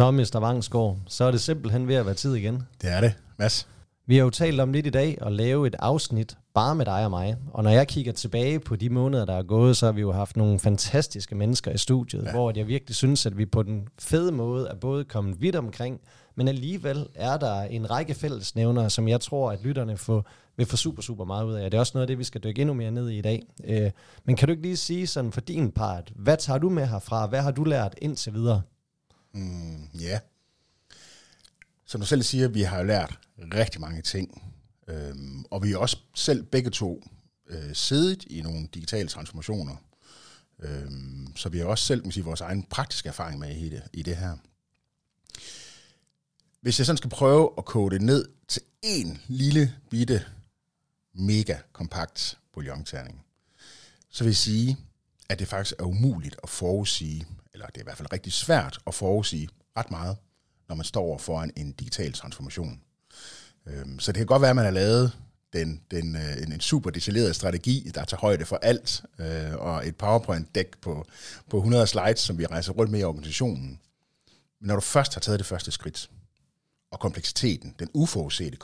Så, Mr. Vangsgaard, så er det simpelthen ved at være tid igen. Det er det, Mads. Vi har jo talt om lidt i dag at lave et afsnit bare med dig og mig. Og når jeg kigger tilbage på de måneder, der er gået, så har vi jo haft nogle fantastiske mennesker i studiet, ja, hvor jeg virkelig synes, at vi på den fede måde er både kommet vidt omkring, men alligevel er der en række fællesnævnere, som jeg tror, at lytterne vil få super, super meget ud af. Det er også noget af det, vi skal dykke endnu mere ned i dag. Men kan du ikke lige sige sådan for din part, hvad tager du med herfra? Hvad har du lært indtil videre? Ja. Som du selv siger, vi har jo lært rigtig mange ting. Og vi er også selv begge to siddet i nogle digitale transformationer. Så vi har også selv vores egen praktiske erfaring med i det her. Hvis jeg sådan skal prøve at koge det ned til en lille bitte mega kompakt bouillonterning, så vil jeg sige, at det faktisk er umuligt at forudsige, eller det er i hvert fald rigtig svært at forudsige ret meget, når man står foran en digital transformation. Så det kan godt være, at man har lavet en super detaljeret strategi, der tager højde for alt, og et PowerPoint-dæk på 100 slides, som vi rejser rundt med i organisationen. Men når du først har taget det første skridt, og kompleksiteten, den uforudsete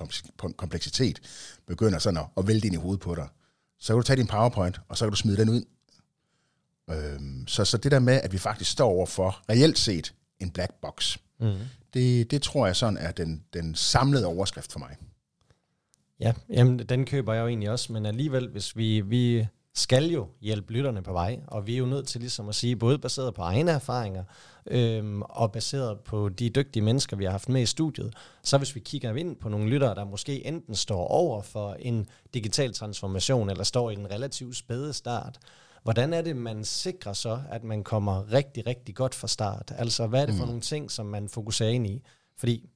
kompleksitet, begynder sådan at vælte ind i hovedet på dig, så kan du tage din PowerPoint, og så kan du smide den ud. Så det der med, at vi faktisk står overfor, reelt set, en black box. Mm. Det tror jeg sådan er den samlede overskrift for mig. Ja, jamen, den køber jeg jo egentlig også, men alligevel, hvis vi skal jo hjælpe lytterne på vej, og vi er jo nødt til ligesom at sige, både baseret på egne erfaringer, og baseret på de dygtige mennesker, vi har haft med i studiet, så hvis vi kigger ind på nogle lyttere, der måske enten står over for en digital transformation, eller står i en relativt spæde start, hvordan er det, man sikrer så, at man kommer rigtig, rigtig godt fra start? Altså, hvad er det for nogle ting, som man fokuserer ind i? Fordi,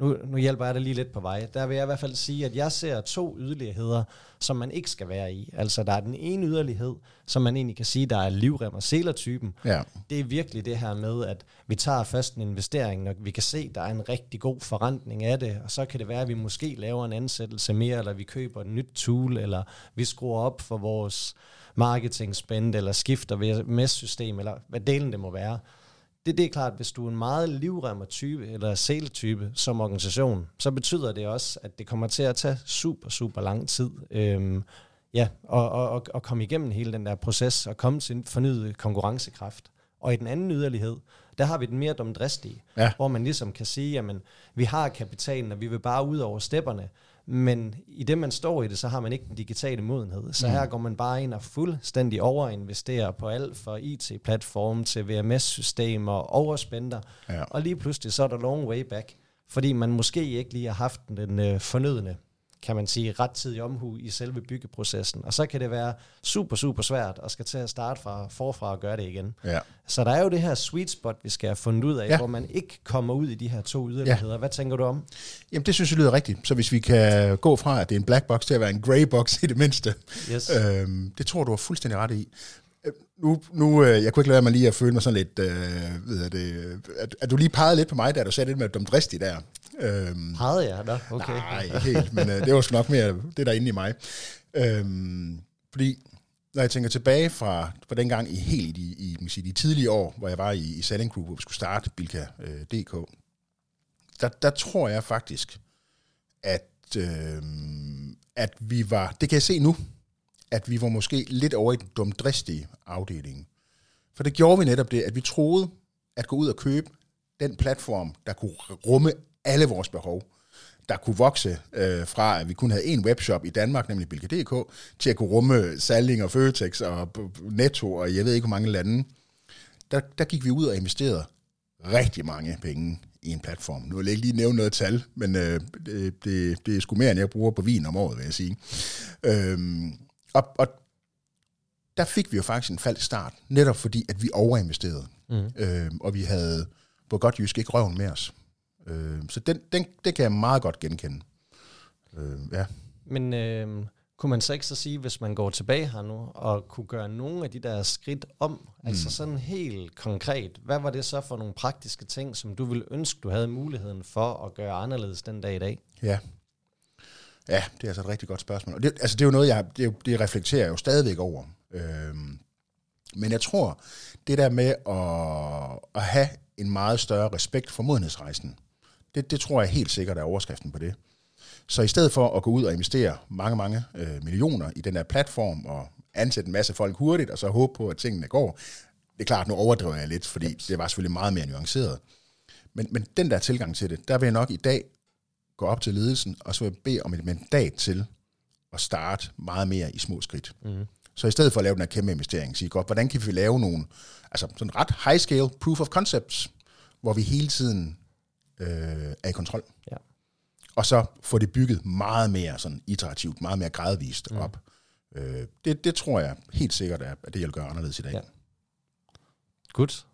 nu hjælper jeg dig lige lidt på vej. Der vil jeg i hvert fald sige, at jeg ser to yderligheder, som man ikke skal være i. Altså, der er den ene yderlighed, som man egentlig kan sige, der er livrem- og selertypen. Ja. Det er virkelig det her med, at vi tager først en investering, når vi kan se, der er en rigtig god forrentning af det, og så kan det være, at vi måske laver en ansættelse mere, eller vi køber et nyt tool, eller vi skruer op for vores marketing spend, eller skifter VMS-system, eller hvad delen det må være. Det er klart, hvis du er en meget livremmer-type, eller sale-type som organisation, så betyder det også, at det kommer til at tage super, super lang tid og komme igennem hele den der proces, og komme til en fornyet konkurrencekraft. Og i den anden yderlighed, der har vi den mere dumdristige, hvor man ligesom kan sige, jamen, vi har kapitalen, og vi vil bare ud over stepperne, men i det, man står i det, så har man ikke den digitale modenhed. Så her går man bare ind og fuldstændig overinvesterer på alt fra IT-platform til VMS-systemer og overspænder. Ja. Og lige pludselig så er der long way back, fordi man måske ikke lige har haft den fornødne, kan man sige, rettidig omhu i selve byggeprocessen. Og så kan det være super, super svært at skal til at starte forfra og gøre det igen. Ja. Så der er jo det her sweet spot, vi skal have fundet ud af, hvor man ikke kommer ud i de her to yderligheder. Ja. Hvad tænker du om? Jamen, det synes jeg lyder rigtigt. Så hvis vi kan gå fra, at det er en black box, til at være en grey box i det mindste. Yes. Det tror du er fuldstændig ret i. Nu, jeg kunne ikke lade mig lige at føle mig sådan lidt, at du lige pegede lidt på mig, da du sagde det med dumdristig der. Pegede jeg? Nå, okay. Nej, ikke helt, men det var sgu nok mere det der inde i mig. Fordi, når jeg tænker tilbage fra dengang i de tidlige år, hvor jeg var i Salling Group, hvor vi skulle starte Bilka.dk, der tror jeg faktisk, at vi var, det kan jeg se nu, at vi var måske lidt over i den dumdristige afdeling. For det gjorde vi netop det, at vi troede at gå ud og købe den platform, der kunne rumme alle vores behov, der kunne vokse fra, at vi kun havde en webshop i Danmark, nemlig Bilka.dk, til at kunne rumme Salling og Fertex og Netto og jeg ved ikke hvor mange lande. Der gik vi ud og investerede rigtig mange penge i en platform. Nu vil jeg ikke lige nævne noget tal, men det er sgu mere, end jeg bruger på vin om året, vil jeg sige. Og der fik vi jo faktisk en falsk start, netop fordi, at vi overinvesterede. Og vi havde på godt jysk ikke røven med os. Så den kan jeg meget godt genkende. Men kunne man så ikke så sige, hvis man går tilbage her nu, og kunne gøre nogle af de der skridt om, altså sådan helt konkret, hvad var det så for nogle praktiske ting, som du ville ønske, du havde muligheden for at gøre anderledes den dag i dag? Ja. Ja, det er altså et rigtig godt spørgsmål. Og det er jo noget, jeg reflekterer jo stadigvæk over. Men jeg tror, det der med at have en meget større respekt for modenhedsrejsen, det tror jeg helt sikkert er overskriften på det. Så i stedet for at gå ud og investere mange millioner i den der platform og ansætte en masse folk hurtigt, og så håbe på, at tingene går, det er klart, nu overdriver jeg lidt, fordi det var selvfølgelig meget mere nuanceret. Men den der tilgang til det, der vil jeg nok i dag gå op til ledelsen, og så vil jeg bede om et mandat til at starte meget mere i små skridt. Mm. Så i stedet for at lave den her kæmpe investering, sige godt, hvordan kan vi lave nogle sådan ret high-scale proof of concepts, hvor vi hele tiden er i kontrol. Ja. Og så få det bygget meget mere sådan iterativt, meget mere gradvist op. Det tror jeg helt sikkert er, at det jeg gør anderledes i dag. Ja. Godt.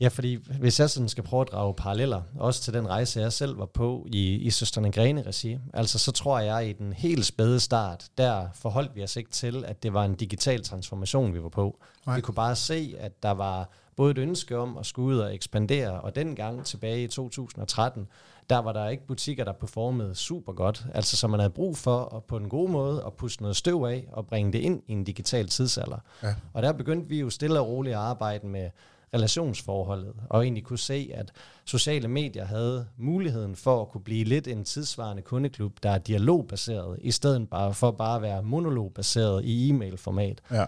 Ja, fordi hvis jeg sådan skal prøve at drage paralleller, også til den rejse, jeg selv var på i Søstrene Grene-regi, altså så tror jeg, i den helt spæde start, der forholdt vi os ikke til, at det var en digital transformation, vi var på. Nej. Vi kunne bare se, at der var både et ønske om at skulle ud og ekspandere, og dengang tilbage i 2013, der var der ikke butikker, der performede super godt, altså så man havde brug for at på en god måde at puste noget støv af og bringe det ind i en digital tidsalder. Ja. Og der begyndte vi jo stille og roligt at arbejde med relationsforholdet, og egentlig kunne se, at sociale medier havde muligheden for at kunne blive lidt en tidsvarende kundeklub, der er dialogbaseret, i stedet for bare at være monologbaseret i e-mailformat. Ja.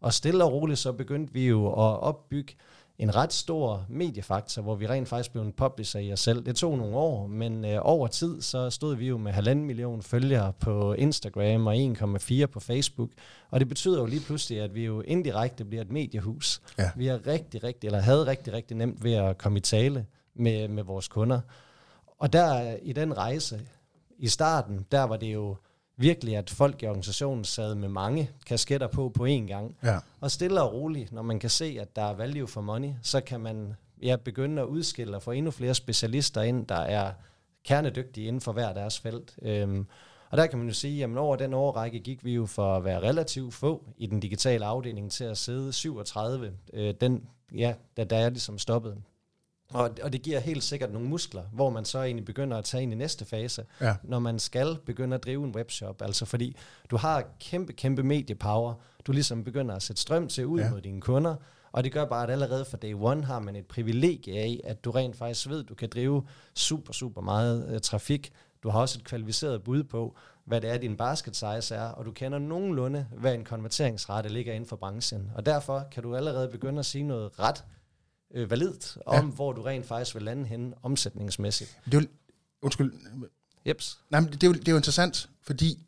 Og stille og roligt så begyndte vi jo at opbygge en ret stor mediefaktor, hvor vi rent faktisk blev en publisher i os selv. Det tog nogle år, men over tid så stod vi jo med 1,5 million følgere på Instagram og 1,4 på Facebook. Og det betyder jo lige pludselig, at vi jo indirekte bliver et mediehus. Ja. Vi er havde rigtig nemt ved at komme i tale med vores kunder. Og der i den rejse, i starten, der var det jo virkelig, at folk i organisationen sad med mange kasketter på én gang. Ja. Og stille og roligt, når man kan se, at der er value for money, så kan man begynde at udskille og få endnu flere specialister ind, der er kernedygtige inden for hver deres felt. Og der kan man jo sige, at over den årrække gik vi jo for at være relativt få i den digitale afdeling til at sidde 37, da jeg ligesom stoppede. Og det giver helt sikkert nogle muskler, hvor man så egentlig begynder at tage ind i næste fase, ja, når man skal begynde at drive en webshop. Altså fordi du har kæmpe mediepower, du ligesom begynder at sætte strøm til ud, ja, mod dine kunder, og det gør bare, at allerede fra day one har man et privilegie af, at du rent faktisk ved, at du kan drive super meget trafik. Du har også et kvalificeret bud på, hvad det er, din basket size er, og du kender nogenlunde, hvad en konverteringsrate ligger inden for branchen. Og derfor kan du allerede begynde at sige noget ret validt om, ja, hvor du rent faktisk vil lande henne omsætningsmæssigt. Det er jo, Nej, men det er jo interessant, fordi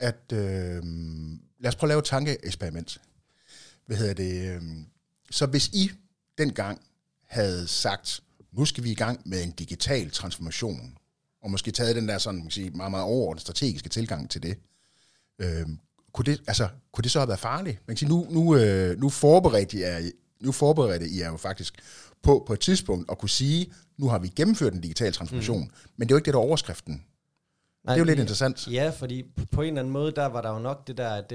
at lad os prøve at lave et tankeeksperiment. Så hvis I dengang havde sagt, nu skal vi i gang med en digital transformation, og måske taget den der sådan, man kan sige, meget overordnet strategiske tilgang til det, kunne det så have været farligt? Man kan sige, nu forberedte jeg. Nu forberedte I jer jo faktisk på et tidspunkt at kunne sige, nu har vi gennemført en digital transformation, men det er jo ikke det, der er overskriften. Nej, det er jo lidt interessant. Ja, fordi på en eller anden måde, der var der jo nok det der, at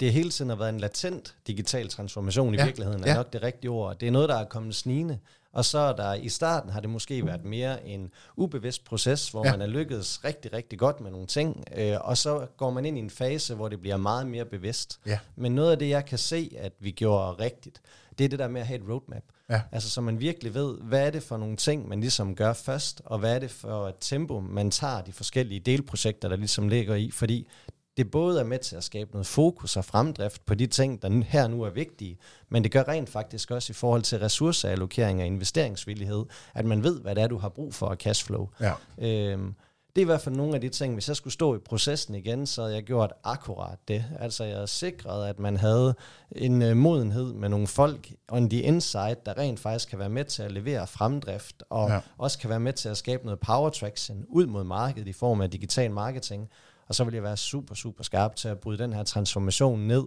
det hele tiden har været en latent digital transformation i virkeligheden, er nok det rigtige ord. Det er noget, der er kommet snigende. Og så der i starten har det måske været mere en ubevidst proces, hvor man er lykkedes rigtig godt med nogle ting, og så går man ind i en fase, hvor det bliver meget mere bevidst. Ja. Men noget af det, jeg kan se, at vi gjorde rigtigt, det er det der med at have et roadmap. Ja. Altså så man virkelig ved, hvad er det for nogle ting, man ligesom gør først, og hvad er det for et tempo, man tager de forskellige delprojekter, der ligesom ligger i, fordi det både er med til at skabe noget fokus og fremdrift på de ting, der her nu er vigtige, men det gør rent faktisk også i forhold til ressourceallokering og investeringsvillighed, at man ved, hvad det er, du har brug for, og cashflow. Ja. Det er i hvert fald nogle af de ting, hvis jeg skulle stå i processen igen, så havde jeg gjort akkurat det. Altså jeg havde sikret, at man havde en modenhed med nogle folk on the inside, der rent faktisk kan være med til at levere fremdrift, og også kan være med til at skabe noget power traction ud mod markedet i form af digital marketing. Og så vil jeg være super skarp til at bryde den her transformation ned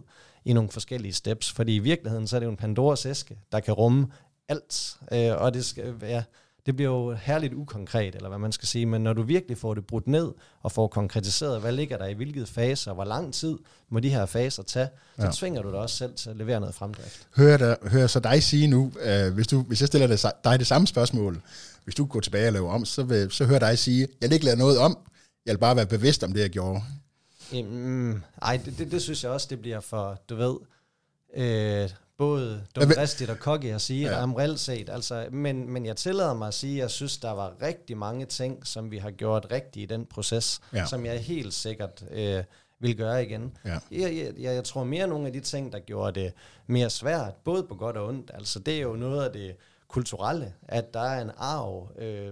i nogle forskellige steps. Fordi i virkeligheden, så er det jo en Pandoras æske, der kan rumme alt. Og det skal være, det bliver jo herligt ukonkret, eller hvad man skal sige. Men når du virkelig får det brudt ned og får konkretiseret, hvad ligger der i hvilke faser, og hvor lang tid må de her faser tage, så tvinger du dig også selv til at levere noget fremdrift. Hører så dig sige nu, hvis jeg stiller dig det samme spørgsmål, hvis du går tilbage og laver om, så hører dig sige, jeg vil ikke lave noget om. Jeg vil bare være bevidst om det, jeg gjorde. Ej, det synes jeg også, det bliver for, du ved, både dumristigt og cocky at sige, ja. Reelt set, altså, men jeg tillader mig at sige, at jeg synes, der var rigtig mange ting, som vi har gjort rigtigt i den proces, ja. Som jeg helt sikkert vil gøre igen. Ja. Jeg tror mere nogle af de ting, der gjorde det mere svært, både på godt og ondt, altså det er jo noget af det kulturelle, at der er en arv,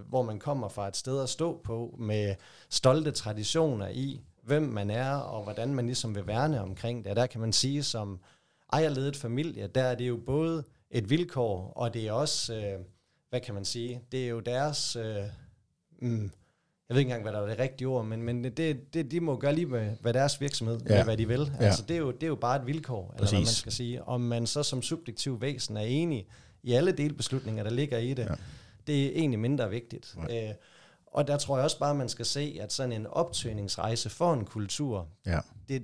hvor man kommer fra et sted at stå på, med stolte traditioner i, hvem man er, og hvordan man ligesom vil værne omkring det. Og der kan man sige, som ejerledet familie, der er det jo både et vilkår, og det er også, hvad kan man sige, det er jo deres, jeg ved ikke engang, hvad der er det rigtige ord, men det, de må gøre lige med, hvad deres virksomhed, ja. Med, hvad de vil. Ja. Altså det er jo bare et vilkår, eller hvad man skal sige. Om man så som subjektiv væsen er enig i alle delbeslutninger, der ligger i det, ja. Det er egentlig mindre vigtigt. Ja. Og der tror jeg også bare, at man skal se, at sådan en optøningsrejse for en kultur, ja.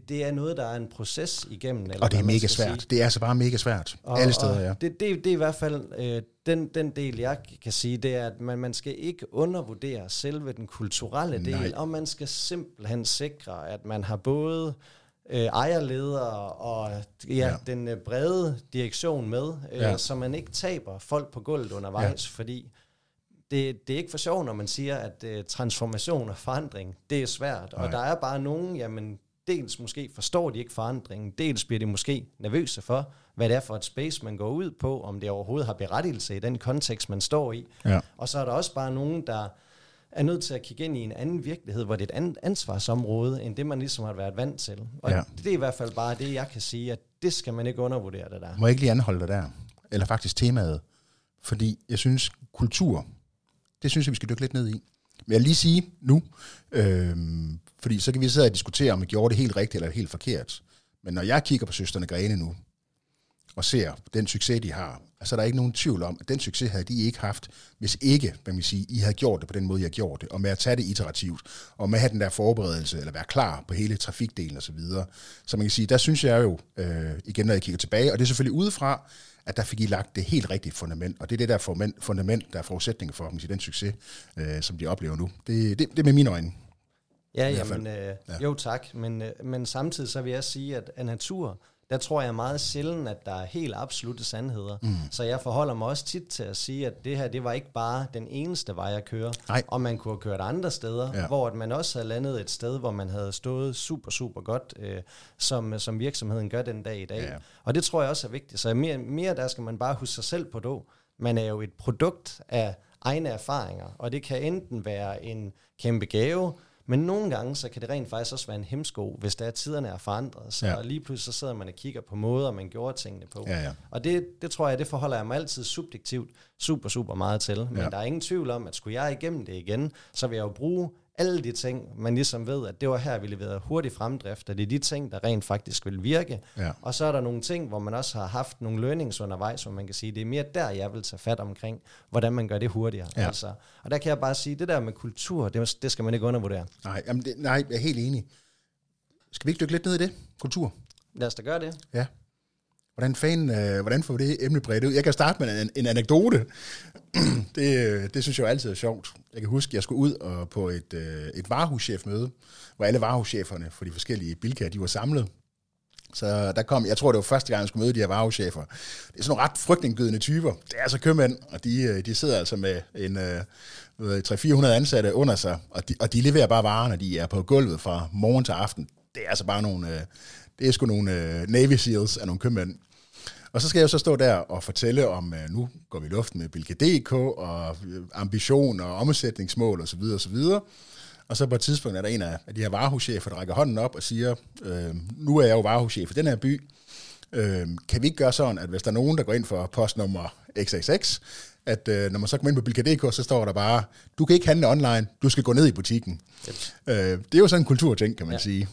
det er noget, der er en proces igennem. Eller og det er mega svært. Sige. Det er altså bare mega svært. Alle steder, ja. Det er i hvert fald den del, jeg kan sige, det er, at man skal ikke undervurdere selve den kulturelle del, og man skal simpelthen sikre, at man har både ejerledere og den brede direktion med, så man ikke taber folk på gulvet undervejs, fordi det er ikke for sjovt, når man siger, at transformation og forandring, det er svært. Nej. Og der er bare nogen, jamen dels måske forstår de ikke forandringen, dels bliver de måske nervøse for, hvad det er for et space, man går ud på, om det overhovedet har berettigelse i den kontekst, man står i. Ja. Og så er der også bare nogen, der er nødt til at kigge ind i en anden virkelighed, hvor det er et andet ansvarsområde, end det, man ligesom har været vant til. Og det er i hvert fald bare det, jeg kan sige, at det skal man ikke undervurdere, det der. Må jeg ikke lige anholde det der? Eller faktisk temaet? Fordi jeg synes, kultur, det synes jeg, vi skal dykke lidt ned i. Men jeg lige sige nu, fordi så kan vi sidde og diskutere, om vi gjorde det helt rigtigt eller helt forkert. Men når jeg kigger på Søstrene Grene nu, og ser den succes, de har, altså der er ikke nogen tvivl om, at den succes havde de ikke haft, hvis ikke, hvad man siger, I havde gjort det på den måde, I har gjort det, og med at tage det iterativt, og med at have den der forberedelse, eller være klar på hele trafikdelen osv. Så man kan sige, der synes jeg jo, igen når jeg kigger tilbage, og det er selvfølgelig udefra, at der fik I lagt det helt rigtige fundament, og det er det der fundament, der er forudsætningen for, man siger, den succes, som de oplever nu. Det er med mine øjne. Ja, jamen, jo tak, men samtidig så vil jeg sige, at af natur, der tror jeg meget sjældent, at der er helt absolutte sandheder. Mm. Så jeg forholder mig også tit til at sige, at det her, det var ikke bare den eneste vej at køre. Nej. Og man kunne have kørt andre steder, hvor at man også havde landet et sted, hvor man havde stået super, super godt, som virksomheden gør den dag i dag. Ja. Og det tror jeg også er vigtigt. Så mere der skal man bare huske sig selv på det. Man er jo et produkt af egne erfaringer, og det kan enten være en kæmpe gave, men nogle gange, så kan det rent faktisk også være en hemsko, hvis der er tiderne er forandret. Så lige pludselig så sidder man og kigger på måder, man gjorde tingene på. Ja, ja. Og det tror jeg, det forholder jeg mig altid subjektivt super, super meget til. Men der er ingen tvivl om, at skulle jeg igennem det igen, så vil jeg jo bruge alle de ting, man ligesom ved, at det var her, vi leverede hurtig fremdrift, og det er de ting, der rent faktisk vil virke. Ja. Og så er der nogle ting, hvor man også har haft nogle learnings undervejs, hvor man kan sige, det er mere der, jeg vil tage fat omkring, hvordan man gør det hurtigere. Ja. Altså, og der kan jeg bare sige, det der med kultur, det skal man ikke undervurdere. Nej, jeg er helt enig. Skal vi ikke dykke lidt ned i det? Kultur? Lad os da gøre det. Ja. Hvordan får vi det emne bredt ud? Jeg kan starte med en anekdote. Det synes jeg jo altid er sjovt. Jeg kan huske, jeg skulle ud og på et varehuschefmøde, hvor alle varehuscheferne for de forskellige Bilka, de var samlet. Så der kom, jeg tror det var første gang, jeg skulle møde de her varehuschefer. Det er sådan nogle ret frygtindgydende typer. Det er altså købmænd, og de sidder altså med 300-400 ansatte under sig, og de leverer bare varerne, de er på gulvet fra morgen til aften. Det er altså bare nogle Navy Seals af nogle købmænd. Og så skal jeg så stå der og fortælle om, nu går vi i luften med Bilka.dk og ambition og omsætningsmål osv. osv. Og så på et tidspunkt er der en af de her varehuschefer, der rækker hånden op og siger, nu er jeg jo varehuschef i den her by. Kan vi ikke gøre sådan, at hvis der er nogen, der går ind for postnummer XXX, at når man så kommer ind på Bilka.dk, så står der bare, du kan ikke handle online, du skal gå ned i butikken. Yep. Det er jo sådan en kulturting, kan man sige.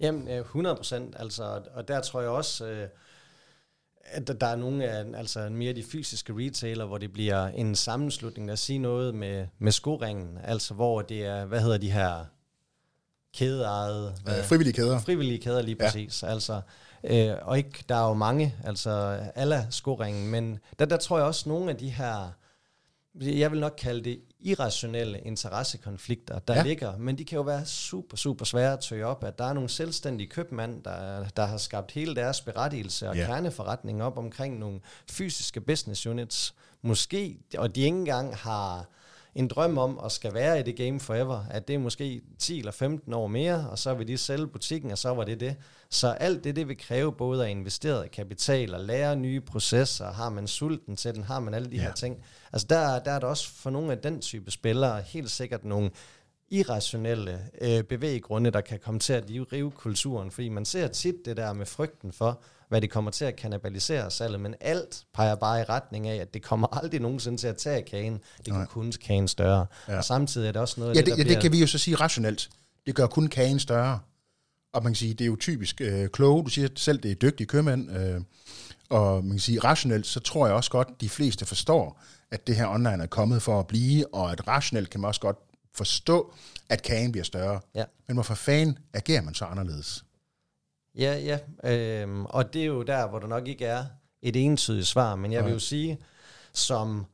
Jamen, 100%, altså, og der tror jeg også, at der er nogle af altså mere de fysiske retailer, hvor det bliver en sammenslutning, der siger noget med skoringen, altså hvor det er, hvad hedder de her kædeejede? Frivillige kæder. Frivillige kæder, lige præcis, altså. Og ikke, der er jo mange, altså alle skoringen, men der tror jeg også nogle af de her jeg vil nok kalde det irrationelle interessekonflikter, der ligger, men de kan jo være super, super svære at tøje op, at der er nogle selvstændige købmænd, der har skabt hele deres berettigelse og kerneforretning op omkring nogle fysiske business units, måske, og de ikke engang har en drøm om at skal være i det game forever, at det er måske 10 eller 15 år mere, og så vil de sælge butikken, og så var det det. Så alt det vil kræve både at investere kapital og lære nye processer, har man sulten til den, har man alle de her ting. Altså der er der også for nogle af den type spillere helt sikkert nogle irrationelle bevæggrunde, der kan komme til at rive kulturen, fordi man ser tit det der med frygten for, hvad det kommer til at kannibalisere salget, men alt peger bare i retning af, at det kommer aldrig nogensinde til at tage kagen. Det kan kun kagen større. Ja. Og samtidig er det også noget af det, der bliver... det kan vi jo så sige rationelt. Det gør kun kagen større. Og man kan sige, det er jo typisk kloge. Du siger selv, det er dygtige købmænd. Og man kan sige, rationelt, så tror jeg også godt, de fleste forstår, at det her online er kommet for at blive, og at rationelt kan man også godt forstå, at kagen bliver større. Ja. Men hvorfor fanden agerer man så anderledes? Og det er jo der, hvor der nok ikke er et entydigt svar, men jeg vil jo sige, som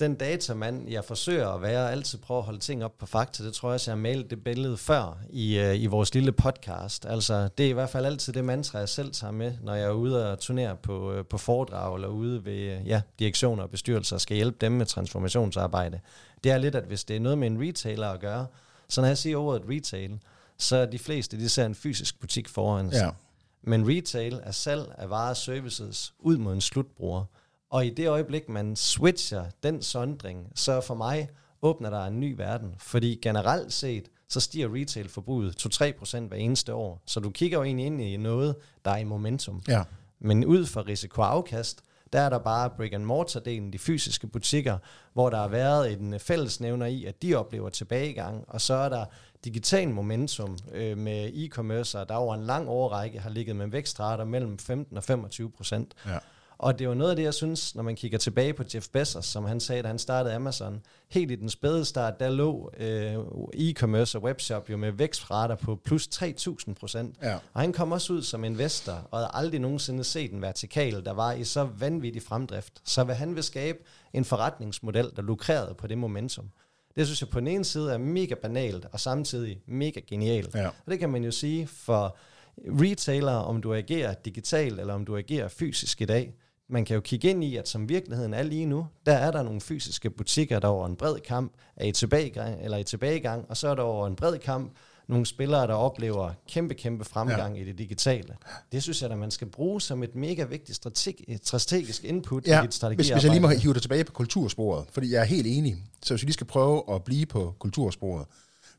den datamand, jeg forsøger at være, altid prøver at holde ting op på fakta, det tror jeg også, jeg har malet det billede før i vores lille podcast. Altså, det er i hvert fald altid det mantra, jeg selv tager med, når jeg er ude og turnere på foredrag, eller ude ved direktioner og bestyrelser, skal hjælpe dem med transformationsarbejde. Det er lidt, at hvis det er noget med en retailer at gøre, så når jeg siger ordet retail, så de fleste, de ser en fysisk butik foran sig. Ja. Men retail er salg af varer og services ud mod en slutbruger. Og i det øjeblik, man switcher den sondring, så for mig åbner der en ny verden. Fordi generelt set, så stiger retailforbruget 2-3% hver eneste år. Så du kigger jo egentlig ind i noget, der er i momentum. Ja. Men ud for risiko og afkast, der er der bare brick and mortar-delen, de fysiske butikker, hvor der har været en fællesnævner i, at de oplever tilbagegang, og så er der digital momentum med e-commerce, der over en lang årrække har ligget med vækstrater mellem 15% og 25%. Ja. Og det er jo noget af det, jeg synes, når man kigger tilbage på Jeff Bezos, som han sagde, da han startede Amazon, helt i den spæde start, der lå e-commerce og webshop jo med vækstrater på plus 3.000%. Ja. Og han kom også ud som investor, og havde aldrig nogensinde set en vertikal, der var i så vanvittig fremdrift. Så hvad han vil skabe, en forretningsmodel, der lukrerede på det momentum. Det synes jeg på den ene side er mega banalt, og samtidig mega genialt. Ja. Og det kan man jo sige for retailer, om du agerer digitalt, eller om du agerer fysisk i dag. Man kan jo kigge ind i, at som virkeligheden er lige nu, der er der nogle fysiske butikker, der over en bred kamp er i tilbagegang, og så er der over en bred kamp nogle spillere, der oplever kæmpe fremgang i det digitale. Det synes jeg, at man skal bruge som et mega vigtigt strategisk input i dit strategiarbejde. Hvis jeg lige må hive dig tilbage på kultursporet, fordi jeg er helt enig, så hvis vi lige skal prøve at blive på kultursporet,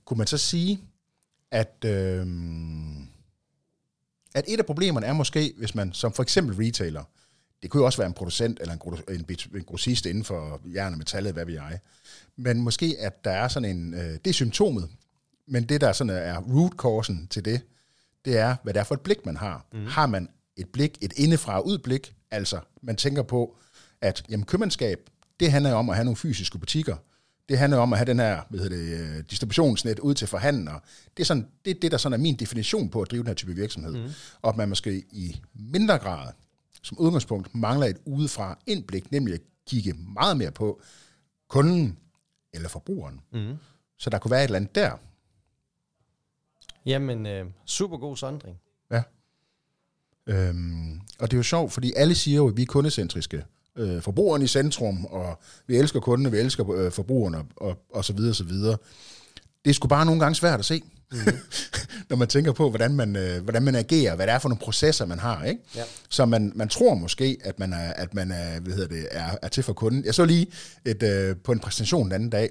kunne man så sige, at et af problemerne er måske, hvis man som for eksempel retailer, det kunne jo også være en producent eller en grossist inden for jern og metallet, hvad ved jeg, men måske at der er sådan en, det er symptomet, men det, der sådan er root causen til det, det er, hvad det er for et blik, man har. Mm. Har man et blik, et indefra-udblik, altså man tænker på, at jamen, købmandskab, det handler om at have nogle fysiske butikker. Det handler om at have den her distributionsnet ud til forhandlere. Det er sådan, det er det, der sådan er min definition på at drive den her type virksomhed. Mm. Og at man måske i mindre grad, som udgangspunkt, mangler et udefra indblik, nemlig at kigge meget mere på kunden eller forbrugeren. Mm. Så der kunne være et eller andet der. Jamen, super god sondring. Ja. Og det er jo sjovt, fordi alle siger jo, at vi er kundecentriske. Forbrugeren i centrum, og vi elsker kunderne, vi elsker forbrugerne, og så videre, så videre. Det er sgu bare nogle gange svært at se, når man tænker på, hvordan man agerer, hvad det er for nogle processer, man har, ikke? Ja. Så man tror måske, at man er, er til for kunden. Jeg så lige på en præsentation den anden dag,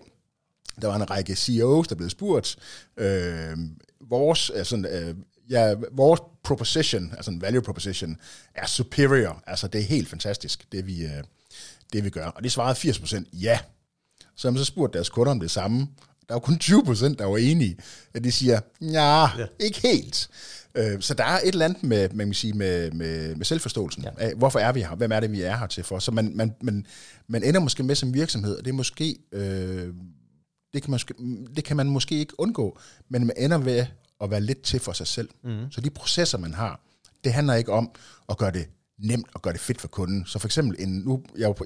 der var en række CEOs, der blev spurgt. Vores proposition, altså en value proposition, er superior. Altså, det er helt fantastisk, det vi gør. Og det svarede 80% ja. Så har man så spurgt deres kunder om det samme. Der var kun 20%, der var enige, at de siger, ikke helt. Så der er et eller andet med, man kan sige, med selvforståelsen af, hvorfor er vi her? Hvem er det, vi er her til for? Så man ender måske med som virksomhed, og det er måske... Det kan man måske ikke undgå, men man ender ved at være lidt til for sig selv. Mm. Så de processer, man har, det handler ikke om at gøre det nemt at gøre det fedt for kunden. Så for eksempel,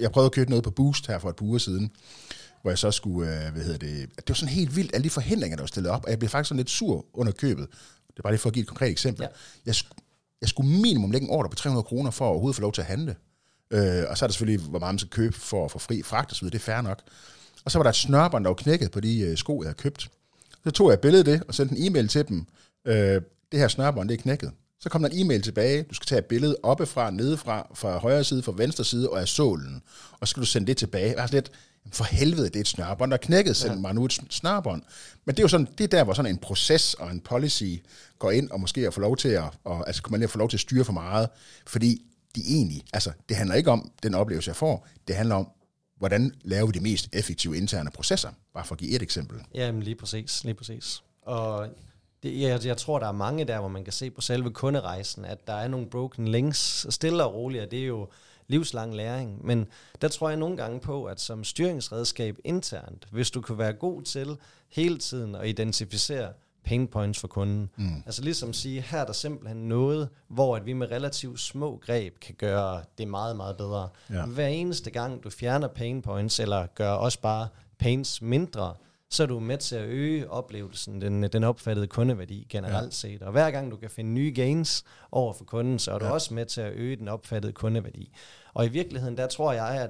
jeg prøvede at købe noget på Boost her for et par uger siden, hvor jeg så skulle, det var sådan helt vildt, alle de forhindringer, der var stillet op, og jeg blev faktisk sådan lidt sur under købet. Det er bare lige for at give et konkret eksempel. Ja. Jeg skulle minimum lægge en ordre på 300 kroner for at overhovedet få lov til at handle. Og så er der selvfølgelig, hvor meget man skal købe for at få fri fragt og så videre, det er fair nok. Og så var der et snørbånd, der var knækket på de sko, jeg havde købt. Så tog jeg et billede af det og sendte en e-mail til dem. Det her snørbånd, det er knækket. Så kom der en e-mail tilbage, du skal tage et billede oppefra, nedefra, fra højre side, fra venstre side og af sålen. Og så skal du sende det tilbage. Altså lidt, for helvede, det er et snørbånd, der er knækket, send mig nu et snørbånd. Men det er jo sådan, det er der, hvor sådan en proces og en policy går ind, og måske at få lov til at kunne man lige få lov til at styre for meget, fordi de egentlig, altså det handler ikke om den oplevelse, jeg får, det handler om, hvordan laver vi de mest effektive interne processer, bare for at give et eksempel. Jamen lige præcis. Og jeg tror, der er mange der, hvor man kan se på selve kunderejsen, at der er nogle broken links, stille og roligt, det er jo livslang læring, men der tror jeg nogle gange på, at som styringsredskab internt, hvis du kan være god til hele tiden at identificere pain points for kunden, altså ligesom sige, her er der simpelthen noget, hvor at vi med relativt små greb kan gøre det meget, meget bedre. Ja. Hver eneste gang du fjerner pain points, eller gør også bare pains mindre, så er du med til at øge oplevelsen, den opfattede kundeværdi generelt set. Og hver gang du kan finde nye gains over for kunden, så er du også med til at øge den opfattede kundeværdi. Og i virkeligheden, der tror jeg,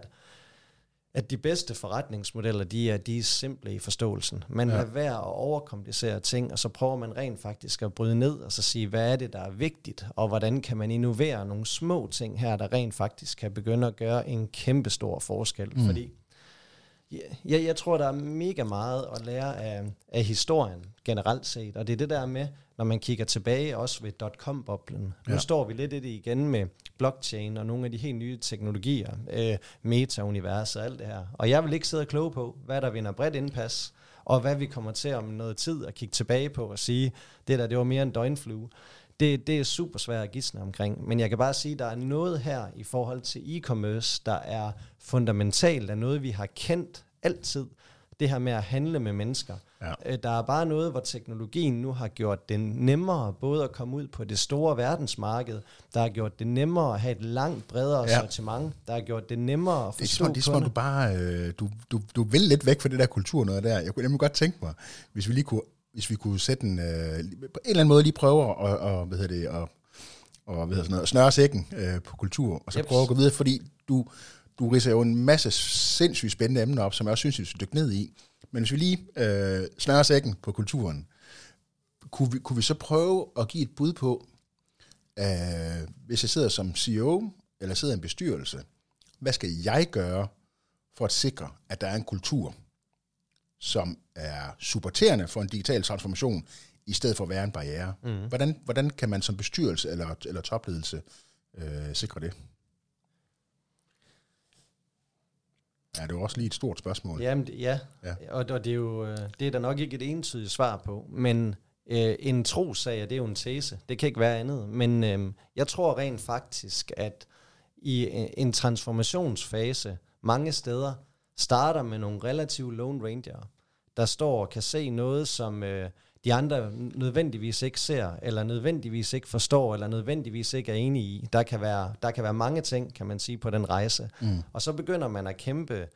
at de bedste forretningsmodeller, de er simple i forståelsen. Man lader være at overkomplicere ting, og så prøver man rent faktisk at bryde ned, og så sige, hvad er det, der er vigtigt, og hvordan kan man innovere nogle små ting her, der rent faktisk kan begynde at gøre en kæmpe stor forskel. Fordi jeg tror, der er mega meget at lære af historien generelt set, og det er det der med, når man kigger tilbage også ved .com-boblen. Nu står vi lidt i det igen med blockchain og nogle af de helt nye teknologier, meta-universet og alt det her. Og jeg vil ikke sidde og kloge på, hvad der vinder bredt indpas, og hvad vi kommer til om noget tid at kigge tilbage på og sige, det der, det var mere en døgnflue. Det er super svært at gisne omkring, men jeg kan bare sige, at der er noget her i forhold til e-commerce, der er fundamentalt af noget, vi har kendt altid. Det her med at handle med mennesker. Ja. Der er bare noget, hvor teknologien nu har gjort det nemmere både at komme ud på det store verdensmarked, der har gjort det nemmere at have et langt bredere sortiment, der har gjort det nemmere at forstå kunder. Det er sådan, du bare du vil lidt væk fra det der kultur noget der. Jeg kunne nemlig godt tænke mig, hvis vi lige kunne sætte en på en eller anden måde lige prøve at snøre sækken på kultur og så prøve at gå videre, fordi du ridser jo en masse sindssygt spændende emner op, som jeg også synes, vi skal dykke ned i. Men hvis vi lige snører sækken på kulturen, kunne vi så prøve at give et bud på, hvis jeg sidder som CEO, eller sidder i en bestyrelse, hvad skal jeg gøre for at sikre, at der er en kultur, som er supporterende for en digital transformation, i stedet for at være en barriere? Hvordan kan man som bestyrelse eller topledelse sikre det? Ja, det er jo også lige et stort spørgsmål. Jamen, og det er jo det er der nok ikke et entydigt svar på, men en trossag, det er jo en tese, det kan ikke være andet, men jeg tror rent faktisk, at i en transformationsfase mange steder starter med nogle relativt lone ranger, der står og kan se noget, som de andre nødvendigvis ikke ser, eller nødvendigvis ikke forstår, eller nødvendigvis ikke er enige i. Der kan være mange ting, kan man sige, på den rejse. Og så begynder man at kæmpe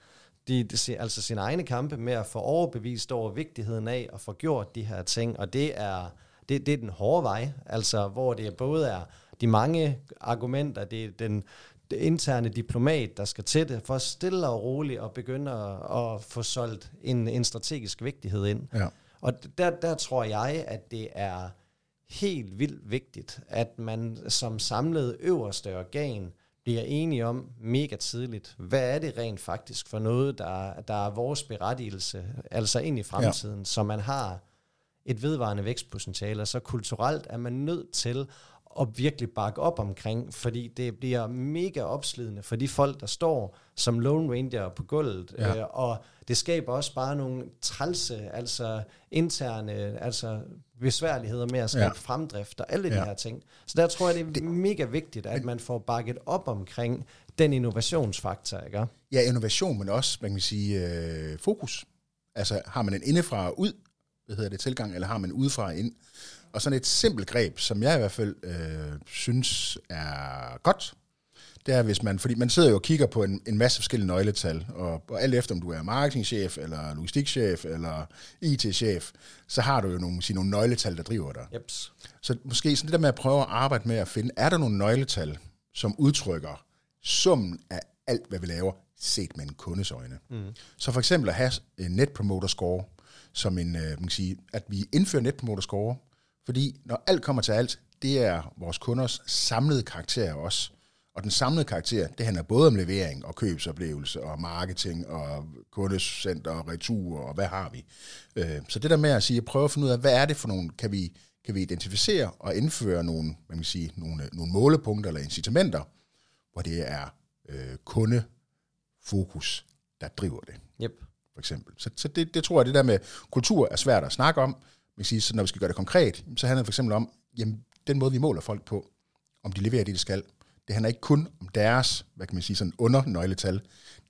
altså sine egne kampe med at få overbevist over vigtigheden af at få gjort de her ting. Og det er den hårde vej, altså hvor det både er de mange argumenter, det er det interne diplomat, der skal til det, for stille og roligt at begynde at få solgt en strategisk vigtighed ind. Ja. Og der tror jeg, at det er helt vildt vigtigt, at man som samlet øverste organ bliver enige om mega tidligt, hvad er det rent faktisk for noget, der er vores berettigelse, altså ind i fremtiden, så man har et vedvarende vækstpotentiale, og så kulturelt er man nødt til og virkelig bakke op omkring, fordi det bliver mega opslidende for de folk, der står som lone ranger på gulvet, og det skaber også bare nogle trælse, altså interne, altså besværligheder med at skabe fremdrift og alle de her ting. Så der tror jeg, det er mega vigtigt, at man får bakket op omkring den innovationsfaktor, ikke? Ja, innovation, men også, man kan sige, fokus. Altså, har man en indefra ud, tilgang, eller har man udefra ind? Og sådan et simpelt greb, som jeg i hvert fald synes er godt, det er, hvis man, fordi man sidder jo og kigger på en masse forskellige nøgletal, og alt efter om du er marketingchef, eller logistikchef, eller IT-chef, så har du jo nogle nøgletal, der driver dig. Yep. Så måske sådan det der med at prøve at arbejde med at finde, er der nogle nøgletal, som udtrykker summen af alt, hvad vi laver, set med en kundes øjne. Mm. Så for eksempel at have en Net Promoter Score, som en, man kan sige, at vi indfører Net Promoter Score, fordi når alt kommer til alt, det er vores kunders samlede karakter også. Og den samlede karakter, det handler både om levering og købsoplevelse og marketing og kundescenter og retur og hvad har vi. Så det der med at sige, at prøve at finde ud af, hvad er det for nogle, kan vi identificere og indføre nogle, hvad man kan sige, nogle målepunkter eller incitamenter, hvor det er kundefokus, der driver det. Yep. For eksempel. Så det tror jeg, det der med kultur er svært at snakke om. Man kan sige, så når vi skal gøre det konkret, så handler det for eksempel om, jamen, den måde, vi måler folk på, om de leverer det, de skal. Det handler ikke kun om deres, hvad kan man sige, sådan undernøgletal.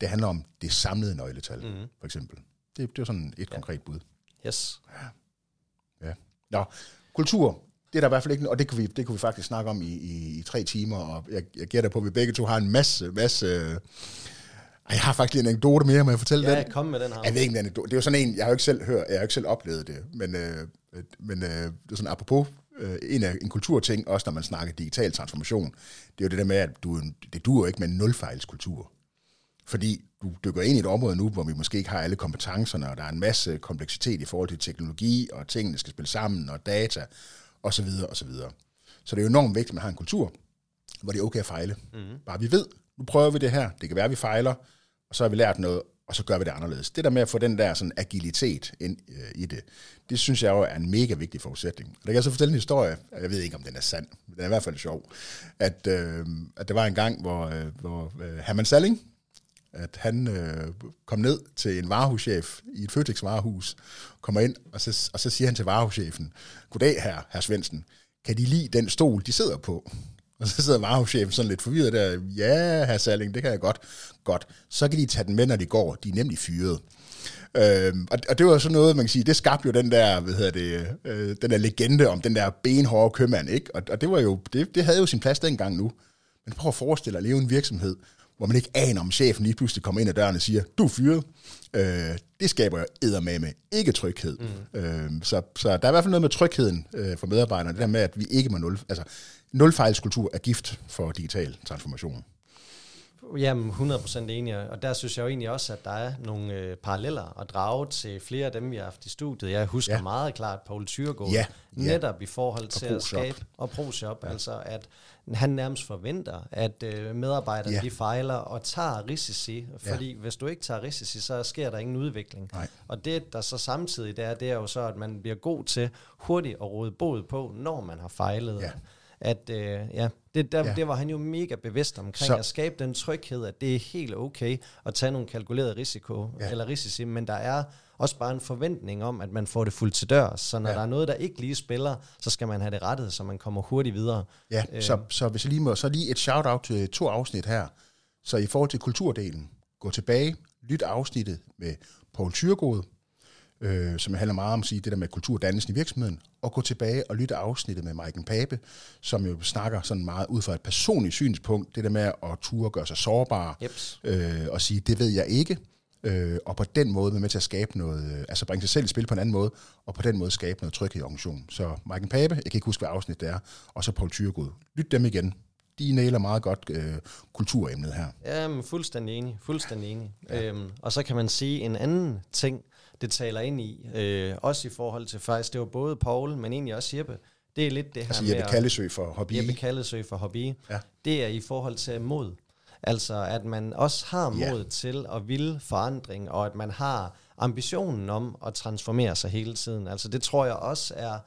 Det handler om det samlede nøgletal, for eksempel. Det er sådan et konkret bud. Yes. Ja. Nå, kultur, det er der i hvert fald ikke, og det kunne vi faktisk snakke om i 3 timer, og jeg gætter på, at vi begge to har en masse jeg har faktisk en anekdote mere, må jeg fortælle den? Ja, kom med den her. Jeg ved ikke, en anekdote. Det er jo sådan en, jeg har jo ikke selv hørt, jeg har jo ikke selv oplevet det, men det er sådan apropos, en kulturting, også når man snakker digital transformation, det er jo det der med, at det duer ikke med en nulfejlskultur. Fordi du dykker ind i et område nu, hvor vi måske ikke har alle kompetencerne, og der er en masse kompleksitet i forhold til teknologi, og tingene skal spille sammen, og data, osv. osv. Så det er jo enormt vigtigt, at man har en kultur, hvor det er okay at fejle. Mm-hmm. Bare vi ved, nu prøver vi det her, det kan være, at vi fejler, og så har vi lært noget, og så gør vi det anderledes. Det der med at få den der sådan agilitet ind i det, det synes jeg jo er en mega vigtig forudsætning. Og der kan jeg så fortælle en historie, jeg ved ikke, om den er sand, men den er i hvert fald sjov, at der var en gang, hvor Herman Salling, at han kom ned til en varehuschef i et Fertex varehus, kommer ind, og så siger han til varehuschefen, goddag herr Svendsen, kan de lide den stol, de sidder på? Og så sidder varehuschefen sådan lidt forvirret der. Ja, herr Salling, det kan jeg godt. Godt. Så kan de tage den med, når de går. De er nemlig fyret. Og det var sådan noget, man kan sige, det skabte jo den der, den der legende om den der benhårde købmand, ikke? Og det var jo, det havde jo sin plads dengang nu. Men prøv at forestille dig at leve i en virksomhed, hvor man ikke aner, om chefen lige pludselig kommer ind ad døren og siger, du er fyret. Det skaber jo eddermame ikke tryghed. Mm. Så der er i hvert fald noget med trygheden for medarbejderne, det der med, at vi ikke må nulfejlskultur er gift for digital transformation. Jamen, 100% enig, og der synes jeg jo egentlig også, at der er nogle paralleller at drage til flere af dem, vi har haft i studiet. Jeg husker meget klart Poul Thyregod, netop i forhold til at skabe og ProShop, altså at han nærmest forventer, at medarbejderne de fejler og tager risici, fordi hvis du ikke tager risici, så sker der ingen udvikling. Nej. Og det, der så samtidig det er jo så, at man bliver god til hurtigt at råde bod på, når man har fejlet. Ja. Det var han jo mega bevidst omkring, så at skabe den tryghed, at det er helt okay at tage nogle kalkulerede risici, men der er også bare en forventning om, at man får det fuldt til dørs, så når der er noget, der ikke lige spiller, så skal man have det rettet, så man kommer hurtigt videre. Ja, så hvis jeg lige må, så lige et shout-out til 2 afsnit her, så i forhold til kulturdelen, gå tilbage, lyt afsnittet med Poul Thyregod, som handler meget om at sige det der med kulturdannelsen i virksomheden, og gå tilbage og lytte afsnittet med Michael Pape, som jo snakker sådan meget ud fra et personligt synspunkt, det der med at ture gøre sig sårbare, og sige, det ved jeg ikke, og på den måde være med til at skabe noget, altså bringe sig selv i spil på en anden måde, og på den måde skabe noget tryghed i organisationen. Så Michael Pape, jeg kan ikke huske, hvad afsnit det er, og så Poul Thyregod. Lyt dem igen. De næler meget godt kulturemnet her. Jamen, fuldstændig enig. Ja. Og så kan man sige en anden ting, det taler ind i, også i forhold til faktisk, det var både Poul, men egentlig også Jeppe. Det er lidt det her med... Jeppe Kallesøg for hobby. Ja. Det er i forhold til mod. Altså, at man også har mod til at ville forandring, og at man har ambitionen om at transformere sig hele tiden. Altså, det tror jeg også er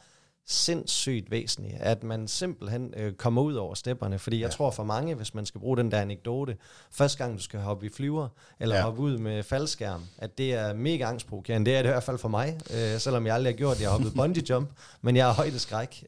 sindssygt væsentligt, at man simpelthen kommer ud over stepperne, fordi jeg tror for mange, hvis man skal bruge den der anekdote, første gang du skal hoppe i flyver, eller hoppe ud med faldskærm, at det er mega angstprovokerende. Det er det i hvert fald for mig, selvom jeg aldrig har gjort det. Jeg har hoppet bungee jump, men jeg har højdeskræk,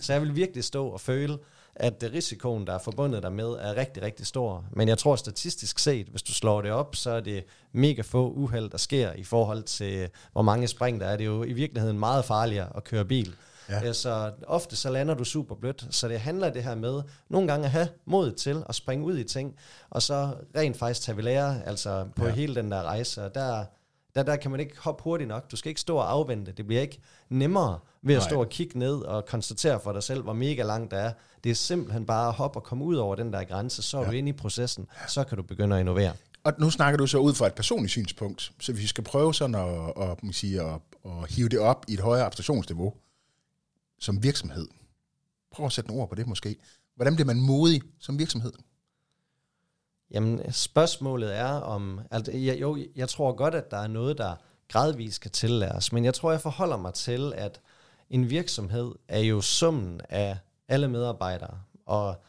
så jeg vil virkelig stå og føle, at risikoen, der er forbundet der med, er rigtig, rigtig stor. Men jeg tror statistisk set, hvis du slår det op, så er det mega få uheld, der sker i forhold til, hvor mange spring der er. Det er jo i virkeligheden meget farligere at køre bil. Ja. Så ofte så lander du super blødt, så det handler det her med nogle gange at have mod til at springe ud i ting, og så rent faktisk tage ved lære, altså på hele den der rejse, og der kan man ikke hoppe hurtigt nok. Du skal ikke stå og afvente. Det bliver ikke nemmere ved at stå og kigge ned og konstatere for dig selv, hvor mega langt det er. Det er simpelthen bare at hoppe og komme ud over den der grænse, så er du inde i processen, så kan du begynde at innovere. Og nu snakker du så ud fra et personligt synspunkt, så hvis vi skal prøve sådan at hive det op i et højere abstraktionsniveau som virksomhed. Prøv at sætte nogle ord på det måske. Hvordan bliver man modig som virksomhed? Jamen, spørgsmålet er om... Altså, jeg tror godt, at der er noget, der gradvist kan tillæres, men jeg tror, jeg forholder mig til, at en virksomhed er jo summen af alle medarbejdere, og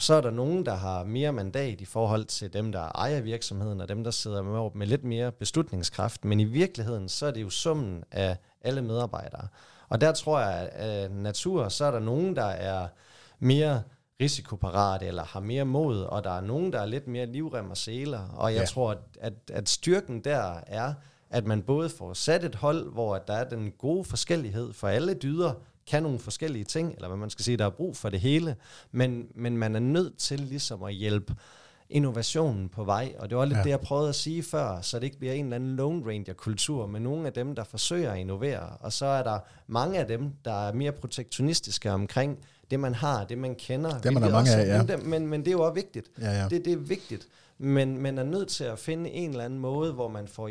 så er der nogen, der har mere mandat i forhold til dem, der ejer virksomheden, og dem, der sidder med lidt mere beslutningskraft, men i virkeligheden, så er det jo summen af alle medarbejdere. Og der tror jeg, at natur, så er der nogen, der er mere risikoparate eller har mere mod, og der er nogen, der er lidt mere livrem og seler, og jeg tror, at styrken der er, at man både får sat et hold, hvor der er den gode forskellighed, for alle dyder kan nogle forskellige ting, eller hvad man skal sige, der er brug for det hele, men man er nødt til ligesom at hjælpe innovationen på vej, og det var lidt det, jeg prøvede at sige før, så det ikke bliver en eller anden Lone Ranger-kultur, men nogle af dem, der forsøger at innovere, og så er der mange af dem, der er mere protektionistiske omkring det, man har, det, man kender. Det, man har mange af, Men det er jo også vigtigt. Ja, ja. Det er vigtigt. Men man er nødt til at finde en eller anden måde, hvor man får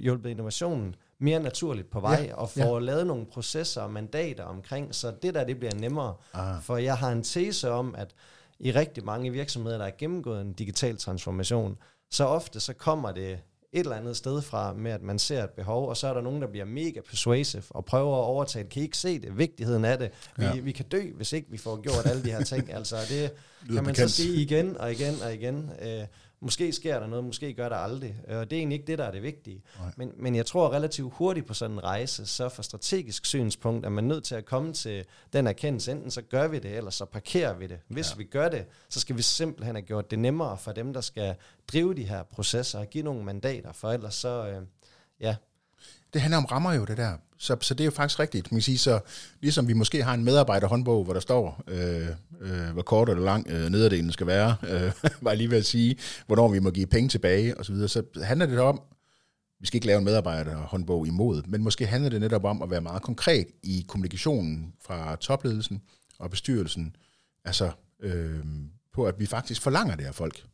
hjulpet innovationen mere naturligt på vej, og får lavet nogle processer og mandater omkring, så det bliver nemmere. For jeg har en tese om, at i rigtig mange virksomheder, der har gennemgået en digital transformation, så ofte så kommer det et eller andet sted fra med, at man ser et behov, og så er der nogen, der bliver mega persuasive og prøver at overtage det. Kan I ikke se det? Vigtigheden af det. Vi kan dø, hvis ikke vi får gjort alle de her ting. Altså det kan man så sige igen og igen og igen. Måske sker der noget, måske gør der aldrig. Og det er egentlig ikke det, der er det vigtige. Men jeg tror relativt hurtigt på sådan en rejse, så fra strategisk synspunkt, at man er nødt til at komme til den erkendelse. Enten så gør vi det, eller så parkerer vi det. Hvis vi gør det, så skal vi simpelthen have gjort det nemmere for dem, der skal drive de her processer og give nogle mandater, for ellers så, Det handler om rammer jo, det der. Så det er jo faktisk rigtigt. Man kan sige, så ligesom vi måske har en medarbejderhåndbog, hvor der står, hvor kort eller lang nederdelen skal være, var jeg lige ved at sige, hvornår vi må give penge tilbage osv., så handler det om, vi skal ikke lave en medarbejderhåndbog imod, men måske handler det netop om at være meget konkret i kommunikationen fra topledelsen og bestyrelsen, altså på, at vi faktisk forlanger det af folk.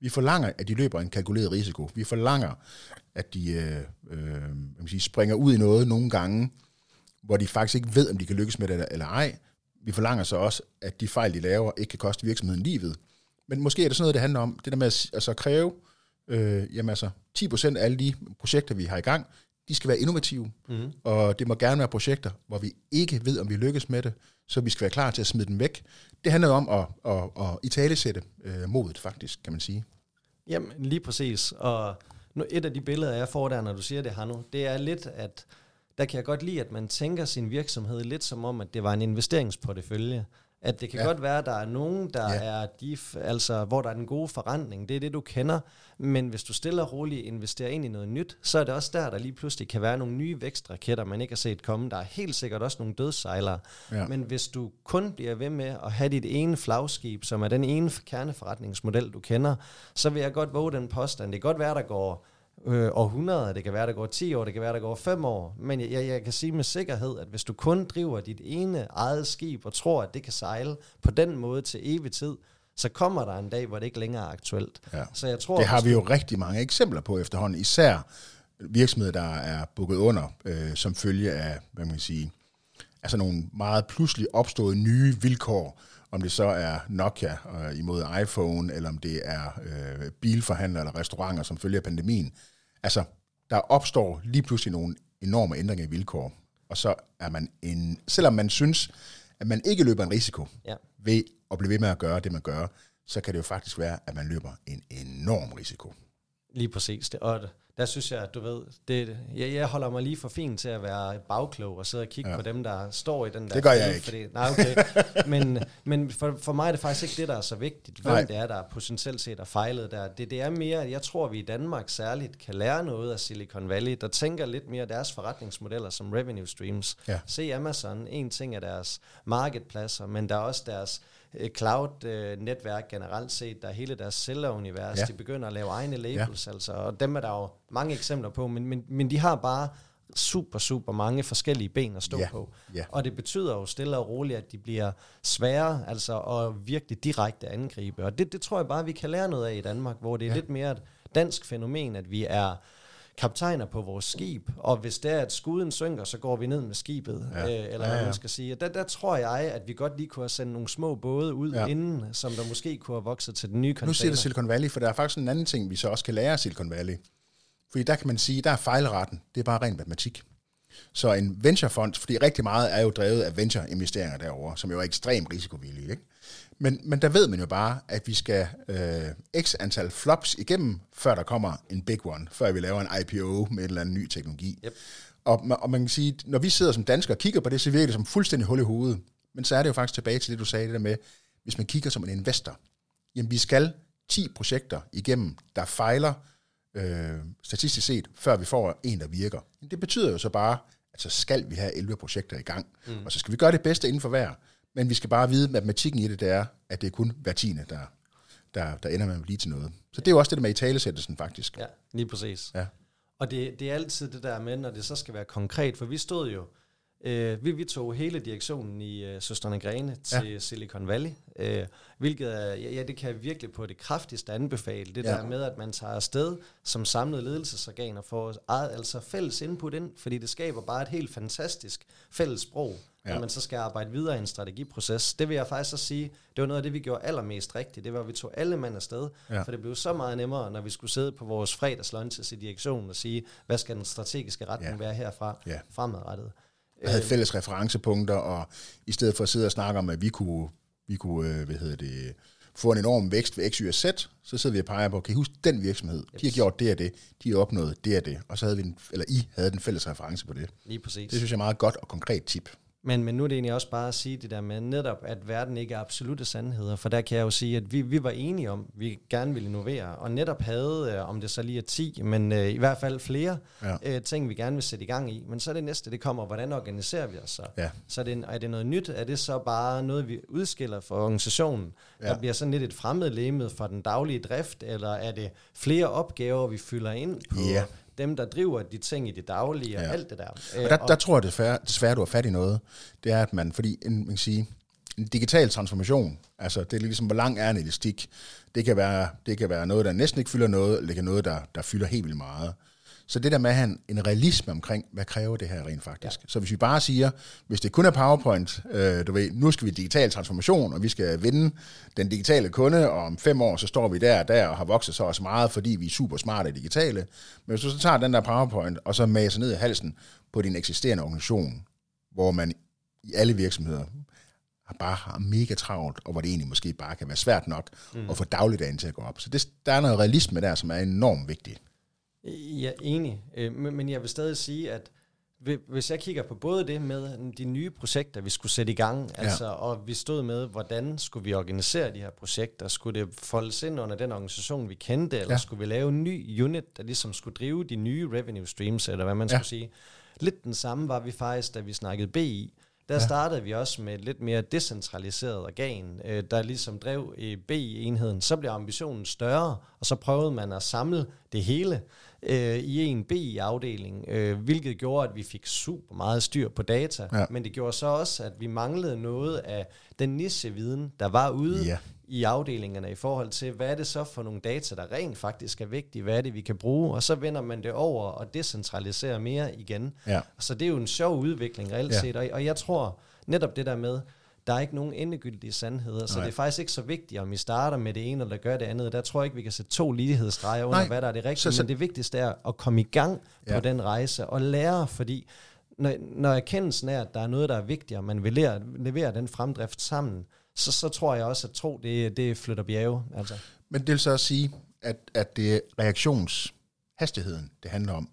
Vi forlanger, at de løber en kalkuleret risiko. Vi forlanger, at de springer ud i noget nogle gange, hvor de faktisk ikke ved, om de kan lykkes med det eller ej. Vi forlanger så også, at de fejl, de laver, ikke kan koste virksomheden livet. Men måske er det sådan noget, det handler om. Det der med at altså, kræve, 10% af alle de projekter, vi har i gang, de skal være innovative. Mm-hmm. Og det må gerne være projekter, hvor vi ikke ved, om vi lykkes med det, så vi skal være klar til at smide dem væk. Det handler om at italesætte modet, faktisk, kan man sige. Jamen, lige præcis. Og et af de billeder, jeg får der, når du siger det, Hanno, det er lidt, at der kan jeg godt lide, at man tænker sin virksomhed lidt som om, at det var en investeringsportefølje. At det kan godt være, at der er nogen, der er hvor der er den gode forretning. Det er det, du kender. Men hvis du stille og roligt investerer ind i noget nyt, så er det også der lige pludselig kan være nogle nye vækstraketter, man ikke har set komme. Der er helt sikkert også nogle dødssejlere. Ja. Men hvis du kun bliver ved med at have dit ene flagskib, som er den ene kerneforretningsmodel, du kender, så vil jeg godt våge den påstand. Det kan godt være, der går århundreder, det kan være, der går 10 år, det kan være, der går 5 år, men jeg kan sige med sikkerhed, at hvis du kun driver dit ene eget skib og tror, at det kan sejle på den måde til evig tid, så kommer der en dag, hvor det ikke længere er aktuelt. Ja. Så jeg tror, det har vi jo rigtig mange eksempler på efterhånden, især virksomheder, der er bukket under som følge af, hvad man kan sige, altså nogle meget pludselig opståede nye vilkår, om det så er Nokia imod iPhone, eller om det er bilforhandlere eller restauranter, som følger pandemien. Altså, der opstår lige pludselig nogle enorme ændringer i vilkår, og så er man selvom man synes, at man ikke løber en risiko ved at blive ved med at gøre det, man gør, så kan det jo faktisk være, at man løber en enorm risiko. Lige præcis. Og Der synes jeg, at du ved, jeg holder mig lige for fint til at være bagklog og sidde og kigge på dem, der står i den der... Det gør jeg ikke. Fordi, nej, okay. Men for mig er det faktisk ikke det, der er så vigtigt, hvem det er, der potentielt set er fejlet der. Det er mere, at jeg tror, at vi i Danmark særligt kan lære noget af Silicon Valley, der tænker lidt mere deres forretningsmodeller som revenue streams. Ja. Se Amazon, en ting er deres markedpladser, men der er også deres... cloud-netværk generelt set, der er hele deres sælgerunivers, de begynder at lave egne labels, altså, og dem er der jo mange eksempler på, men de har bare super mange forskellige ben at stå på, og det betyder jo stille og roligt, at de bliver svære, altså, og virkelig direkte angribe, og det tror jeg bare, vi kan lære noget af i Danmark, hvor det er lidt mere et dansk fænomen, at vi er kaptajner på vores skib, og hvis der er, at skuden synker, så går vi ned med skibet, eller hvad man skal sige. Der tror jeg, at vi godt lige kunne have sendt nogle små både ud inden, som der måske kunne have vokset til den nye container. Nu siger det Silicon Valley, for der er faktisk en anden ting, vi så også kan lære af Silicon Valley. Fordi der kan man sige, der er fejlretten, det er bare ren matematik. Så en venturefond, fordi rigtig meget er jo drevet af ventureinvesteringer derovre, som jo er ekstremt risikovillige, ikke? Men der ved man jo bare, at vi skal x antal flops igennem, før der kommer en big one, før vi laver en IPO med en eller anden ny teknologi. Yep. Og man kan sige, når vi sidder som danskere og kigger på det, så virker det som fuldstændig hul i hovedet. Men så er det jo faktisk tilbage til det, du sagde, det der med, hvis man kigger som en investor, jamen vi skal 10 projekter igennem, der fejler statistisk set, før vi får en, der virker. Det betyder jo så bare, at så skal vi have 11 projekter i gang, og så skal vi gøre det bedste inden for hver. Men vi skal bare vide, at matematikken i det, der er, at det er kun hver tiende, der ender med at blive til noget. Så det er jo også det med italesættelsen, faktisk. Ja, lige præcis. Ja. Og det er altid det der med, når det så skal være konkret, for vi stod jo, vi tog hele direktionen i Søstrene Grene til Silicon Valley, hvilket er, det kan jeg virkelig på det kraftigste anbefale, det der med, at man tager afsted som samlede ledelsesorganer for altså fælles input ind, fordi det skaber bare et helt fantastisk fælles sprog, når man så skal arbejde videre i en strategiproces. Det vil jeg faktisk så sige, det var noget af det, vi gjorde allermest rigtigt. Det var, at vi tog alle mand afsted, for det blev så meget nemmere, når vi skulle sidde på vores fredagslunches i direktionen og sige, hvad skal den strategiske retning være herfra fremadrettet. Jeg havde fælles referencepunkter, og i stedet for at sidde og snakke om, at vi kunne få en enorm vækst ved X, Y og Z, så sidder vi og peger på, kan I huske den virksomhed? De har gjort det og det, de har opnået det og det, og så havde vi I havde den fælles reference på det. Lige præcis. Det synes jeg er meget godt og konkret tip. Men nu er det egentlig også bare at sige det der med netop, at verden ikke er absolutte sandheder, for der kan jeg jo sige, at vi var enige om, at vi gerne ville innovere, og netop havde, om det så lige er 10, men i hvert fald flere ting, vi gerne vil sætte i gang i. Men så er det næste, det kommer, hvordan organiserer vi os så? Ja. Så er det noget nyt? Er det så bare noget, vi udskiller for organisationen? Der bliver sådan lidt et fremmedlemet fra den daglige drift, eller er det flere opgaver, vi fylder ind på? Ja. Dem, der driver de ting i det daglige og alt det der. Og der tror jeg desværre, du har fat i noget. Det er, at man, fordi en digital transformation, altså det er ligesom, hvor lang er en elastik. Det kan være noget, der næsten ikke fylder noget, eller det kan noget, der fylder helt vildt meget. Så det der med at have en realisme omkring, hvad kræver det her rent faktisk? Ja. Så hvis vi bare siger, hvis det kun er PowerPoint, nu skal vi digital transformation, og vi skal vinde den digitale kunde, og om 5 år, så står vi der og har vokset så også meget, fordi vi er super smarte digitale. Men hvis du så tager den der PowerPoint, og så maser ned i halsen på din eksisterende organisation, hvor man i alle virksomheder bare har mega travlt, og hvor det egentlig måske bare kan være svært nok at få dagligdagen til at gå op. Så der er noget realisme der, som er enormt vigtigt. Ja, enig. Men jeg vil stadig sige, at hvis jeg kigger på både det med de nye projekter, vi skulle sætte i gang, altså, og vi stod med, hvordan skulle vi organisere de her projekter? Skulle det foldes ind under den organisation, vi kendte, eller skulle vi lave en ny unit, der ligesom skulle drive de nye revenue streams, eller hvad man skulle sige? Lidt den samme var vi faktisk, da vi snakkede BI. Der startede vi også med et lidt mere decentraliseret organ, der ligesom drev BI-enheden. Så blev ambitionen større, og så prøvede man at samle det hele i en BI-afdeling, hvilket gjorde, at vi fik super meget styr på data, men det gjorde så også, at vi manglede noget af den nicheviden, der var ude i afdelingerne i forhold til, hvad er det så for nogle data, der rent faktisk er vigtige, hvad er det, vi kan bruge, og så vender man det over og decentraliserer mere igen. Ja. Så det er jo en sjov udvikling reelt set, og jeg tror netop det der med, der er ikke nogen endegyldige sandheder, så det er faktisk ikke så vigtigt, om vi starter med det ene, eller gør det andet. Der tror jeg ikke, vi kan sætte 2 lighedsstreger under, hvad der er det rigtige, men det vigtigste er at komme i gang på den rejse og lære, fordi når erkendelsen er, at der er noget, der er vigtigere, man vil levere den fremdrift sammen, så tror jeg også, at det flytter bjerge. Altså. Men det vil så også sige, at det er reaktions hastigheden, det handler om.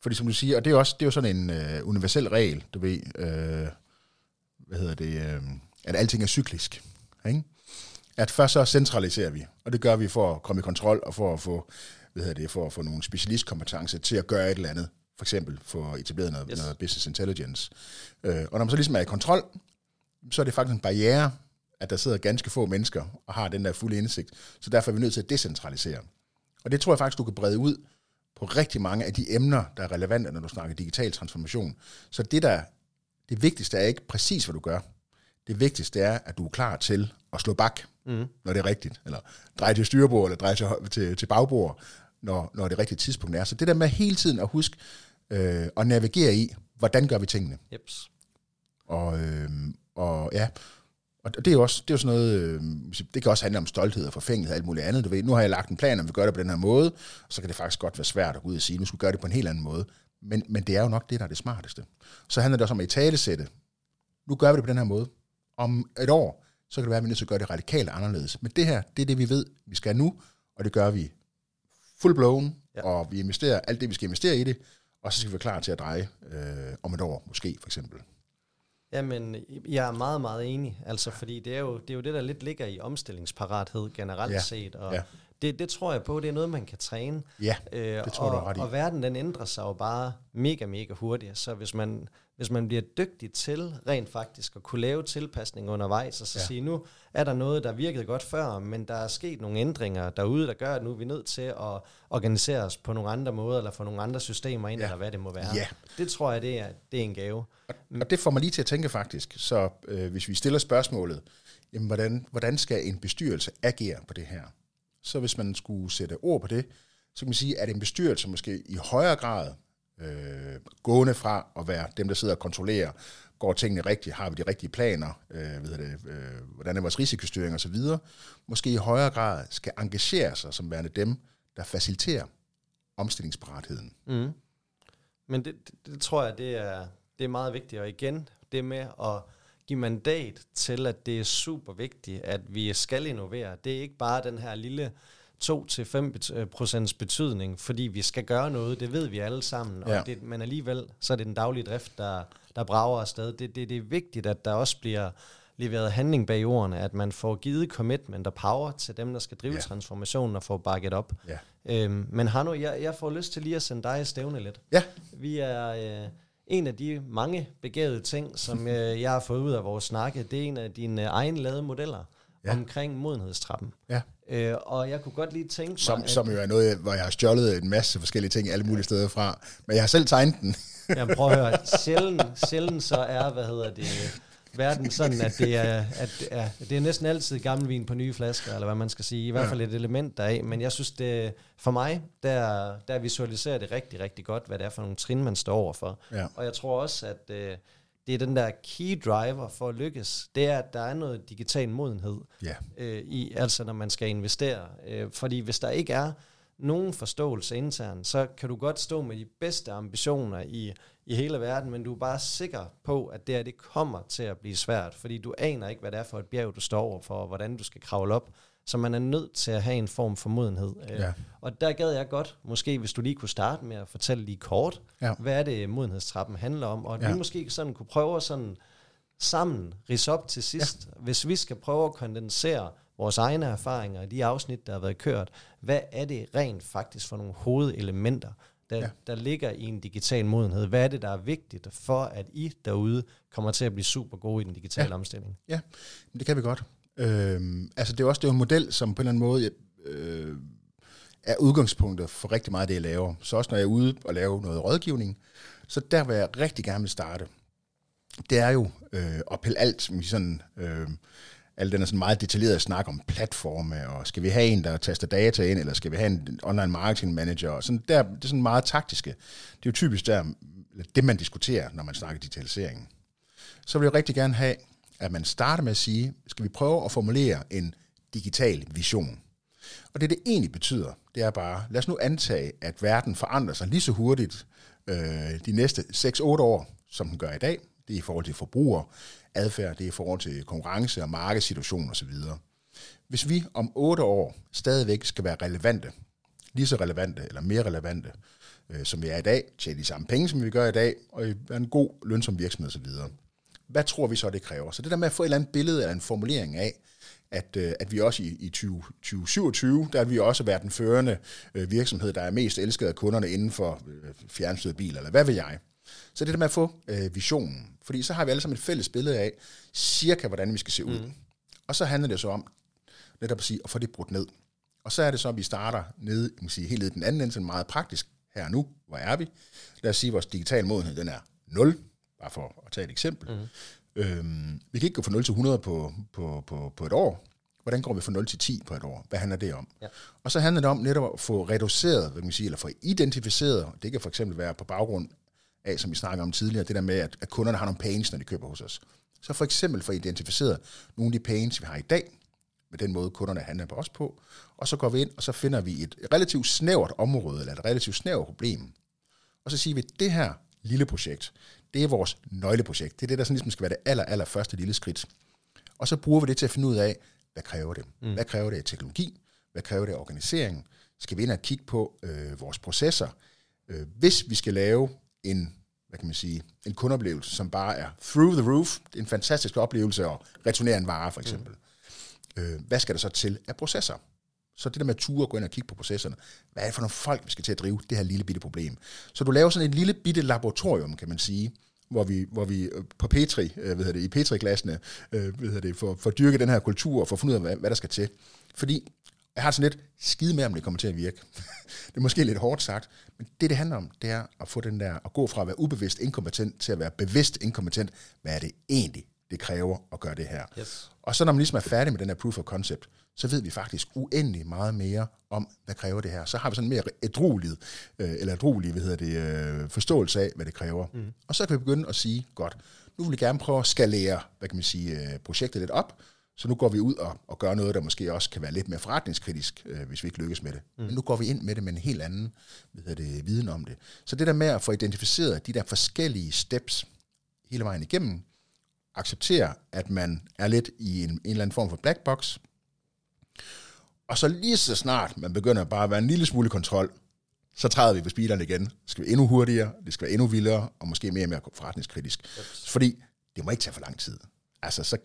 Fordi som du siger, og det er jo sådan en universel regel, du ved, at alting er cyklisk, ikke? At først så centraliserer vi, og det gør vi for at komme i kontrol og for at få, for at få nogle specialistkompetencer til at gøre et eller andet, for eksempel for at etablere noget business intelligence. Og når man så ligesom er i kontrol, så er det faktisk en barriere, at der sidder ganske få mennesker og har den der fulde indsigt, så derfor er vi nødt til at decentralisere. Og det tror jeg faktisk, du kan brede ud på rigtig mange af de emner, der er relevante, når du snakker digital transformation. Så det vigtigste er ikke præcis, hvad du gør. Det vigtigste er, at du er klar til at slå bak, når det er rigtigt. Eller dreje til styrbord, eller dreje til bagbord, når det rigtige tidspunkt er. Så det der med hele tiden at huske at navigere i, hvordan gør vi tingene. Jeps. Og det er jo også, sådan noget, det kan også handle om stolthed og forfængelighed og alt muligt andet. Du ved, nu har jeg lagt en plan, om vi gør det på den her måde, og så kan det faktisk godt være svært at gå ud og sige, nu skal vi gøre det på en helt anden måde. Men det er jo nok det, der er det smarteste. Så handler det også om at italesætte. Nu gør vi det på den her måde. Om et år, så kan det være, at vi er nødt til at gøre det radikalt anderledes. Men det her, det er det, vi ved, vi skal nu, og det gør vi full blown, og vi investerer alt det, vi skal investere i det, og så skal vi være klar til at dreje om et år, måske for eksempel. Jamen, jeg er meget, meget enig, altså, fordi det er jo det, der lidt ligger i omstillingsparathed generelt set, og det tror jeg på, det er noget, man kan træne. Ja, det tror jeg ret i. Og verden, den ændrer sig jo bare mega, mega hurtigt, så hvis man bliver dygtig til rent faktisk at kunne lave tilpasning undervejs, og så sige, nu er der noget, der virkede godt før, men der er sket nogle ændringer derude, der gør, at nu er vi nødt til at organisere os på nogle andre måder, eller få nogle andre systemer ind, eller hvad det må være. Ja. Det tror jeg, det er en gave. Og det får mig lige til at tænke faktisk, så hvis vi stiller spørgsmålet, jamen, hvordan skal en bestyrelse agere på det her? Så hvis man skulle sætte ord på det, så kan man sige, at en bestyrelse måske i højere grad, gående fra at være dem, der sidder og kontrollerer, går tingene rigtigt, har vi de rigtige planer, hvordan er vores risikostyring osv., måske i højere grad skal engagere sig som værende dem, der faciliterer omstillingsparatheden. Mm. Men det tror jeg, det er meget vigtigt, og igen, det med at give mandat til, at det er super vigtigt, at vi skal innovere. Det er ikke bare den her lille 2-5% betydning, fordi vi skal gøre noget, det ved vi alle sammen, og men alligevel, så er det den daglige drift, der brager afsted. Det er vigtigt, at der også bliver leveret handling bag ordene, at man får givet commitment og power til dem, der skal drive transformationen og få bakket op. Yeah. Men Hanno, jeg får lyst til lige at sende dig i stævne lidt. Yeah. Vi er... En af de mange begavede ting, som jeg har fået ud af vores snakke, det er en af dine egne lavede modeller omkring modenhedstrappen. Ja. Og jeg kunne godt lige tænke mig... Som jo er noget, hvor jeg har stjålet en masse forskellige ting alle mulige steder fra, men jeg har selv tegnet den. Jamen prøv at høre, sjældent så er, verden sådan, at det er næsten altid gammel vin på nye flasker, eller hvad man skal sige, i hvert fald et element deraf, men jeg synes, det for mig, der visualiserer det rigtig, rigtig godt, hvad det er for nogle trin, man står overfor. Ja. Og jeg tror også, at det er den der key driver for at lykkes, det er, at der er noget digital modenhed, i, altså når man skal investere. Fordi hvis der ikke er nogen forståelse internt, så kan du godt stå med de bedste ambitioner i hele verden, men du er bare sikker på, at det kommer til at blive svært, fordi du aner ikke, hvad det er for et bjerg, du står overfor, og hvordan du skal kravle op, så man er nødt til at have en form for modenhed. Ja. Og der gad jeg godt, måske hvis du lige kunne starte med at fortælle lige kort, hvad er det, modenhedstrappen handler om, og vi måske sådan kunne prøve sådan sammen ridse op til sidst, hvis vi skal prøve at kondensere vores egne erfaringer, de afsnit, der har været kørt, hvad er det rent faktisk for nogle hovedelementer, der ligger i en digital modenhed? Hvad er det, der er vigtigt for, at I derude kommer til at blive super gode i den digitale omstilling? Ja, det kan vi godt. Altså det er jo en model, som på en eller anden måde er udgangspunktet for rigtig meget af det, jeg laver. Så også når jeg er ude og laver noget rådgivning, så der vil jeg rigtig gerne vil starte. Det er jo at pille alt med sådan... Alt den er sådan meget detaljeret snak om platforme, og skal vi have en, der taster data ind, eller skal vi have en online marketing manager? Og sådan der, det er sådan meget taktiske. Det er jo typisk det, man diskuterer, når man snakker digitalisering. Så vil jeg rigtig gerne have, at man starter med at sige, skal vi prøve at formulere en digital vision? Og det egentlig betyder, det er bare, lad os nu antage, at verden forandrer sig lige så hurtigt de næste 6-8 år, som den gør i dag. Det er i forhold til forbrugeradfærd, det er i forhold til konkurrence og markedssituation osv. Hvis vi om 8 år stadigvæk skal være relevante, lige så relevante eller mere relevante, som vi er i dag, tjene de samme penge, som vi gør i dag, og være en god lønsom virksomhed osv. Hvad tror vi så, det kræver? Så det der med at få et eller andet billede eller en formulering af, at vi også i 2027, der vil vi også være den førende virksomhed, der er mest elsket af kunderne inden for fjernstyrede biler, eller hvad ved jeg. Så det der med at få visionen, fordi så har vi alle sammen et fælles billede af, cirka hvordan vi skal se ud. Mm. Og så handler det så om, netop at sige, at få det brudt ned. Og så er det så, at vi starter nede, man kan sige, helt ned i den anden ende, så meget praktisk her nu. Hvor er vi? Lad os sige, at vores digitale modenhed, den er 0, bare for at tage et eksempel. Mm. Vi kan ikke gå fra 0 til 100 på et år. Hvordan går vi fra 0 til 10 på et år? Hvad handler det om? Ja. Og så handler det om netop at få reduceret, hvad man siger, eller få identificeret. Det kan for eksempel være på baggrund af, som vi snakkede om tidligere, det der med, at kunderne har nogle pains, når de køber hos os. Så for eksempel få identificeret nogle af de pains, vi har i dag, med den måde, kunderne handler på os på, og så går vi ind, og så finder vi et relativt snævert område, eller et relativt snævert problem. Og så siger vi, at det her lille projekt, det er vores nøgleprojekt. Det er det, der sådan ligesom skal være det aller første lille skridt. Og så bruger vi det til at finde ud af, hvad kræver det? Mm. Hvad kræver det af teknologi? Hvad kræver det af organiseringen? Skal vi ind og kigge på vores processer? Hvis vi skal lave en kundeoplevelse, som bare er through the roof, det er en fantastisk oplevelse at returnere en vare, for eksempel. Mm. Hvad skal der så til af processer? Så det der med at ture og gå ind og kigge på processerne. Hvad er det for nogle folk, vi skal til at drive det her lille bitte problem? Så du laver sådan et lille bitte laboratorium, kan man sige, hvor vi på Petri, i Petri-glassene, får dyrket den her kultur og får fundet ud af, hvad der skal til. Fordi jeg har sådan lidt skide med, om det kommer til at virke. Det er måske lidt hårdt sagt, men det handler om, det er at få den der, at gå fra at være ubevidst inkompetent til at være bevidst inkompetent. Hvad er det egentlig, det kræver at gøre det her? Yes. Og så når man ligesom er færdig med den her proof of concept, så ved vi faktisk uendelig meget mere om, hvad kræver det her. Så har vi sådan en mere ædruelig forståelse af, hvad det kræver. Mm. Og så kan vi begynde at sige, godt, nu vil vi gerne prøve at skalere, projektet lidt op. Så nu går vi ud og gør noget, der måske også kan være lidt mere forretningskritisk, hvis vi ikke lykkes med det. Mm. Men nu går vi ind med det med en helt anden viden om det. Så det der med at få identificeret de der forskellige steps hele vejen igennem, acceptere, at man er lidt i en eller anden form for black box, og så lige så snart man begynder bare at være en lille smule kontrol, så træder vi på speederen igen. Det skal være endnu hurtigere, det skal være endnu vildere, og måske mere og mere forretningskritisk. Yes. Fordi det må ikke tage for lang tid. Altså,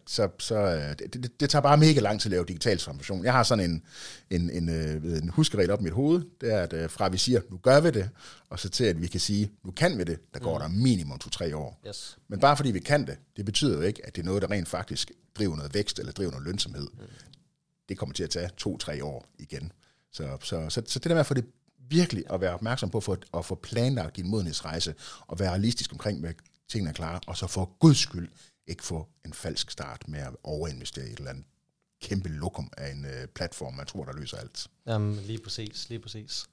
det tager bare mega lang tid at lave digital transformation. Jeg har sådan en huskeregel op i mit hoved, det er, at fra vi siger, nu gør vi det, og så til, at vi kan sige, nu kan vi det, der går der minimum 2-3 år. Yes. Men bare fordi vi kan det, det betyder jo ikke, at det er noget, der rent faktisk driver noget vækst, eller driver noget lønsomhed. Mm. Det kommer til at tage 2-3 år igen. Så det der med at få det virkelig at være opmærksom på, at få planlagt din modenhedsrejse, og være realistisk omkring, hvad tingene er klare, og så for guds skyld, ikke få en falsk start med at overinvestere i et eller andet kæmpe lokum af en platform, man tror, der løser alt. Jamen, lige præcis.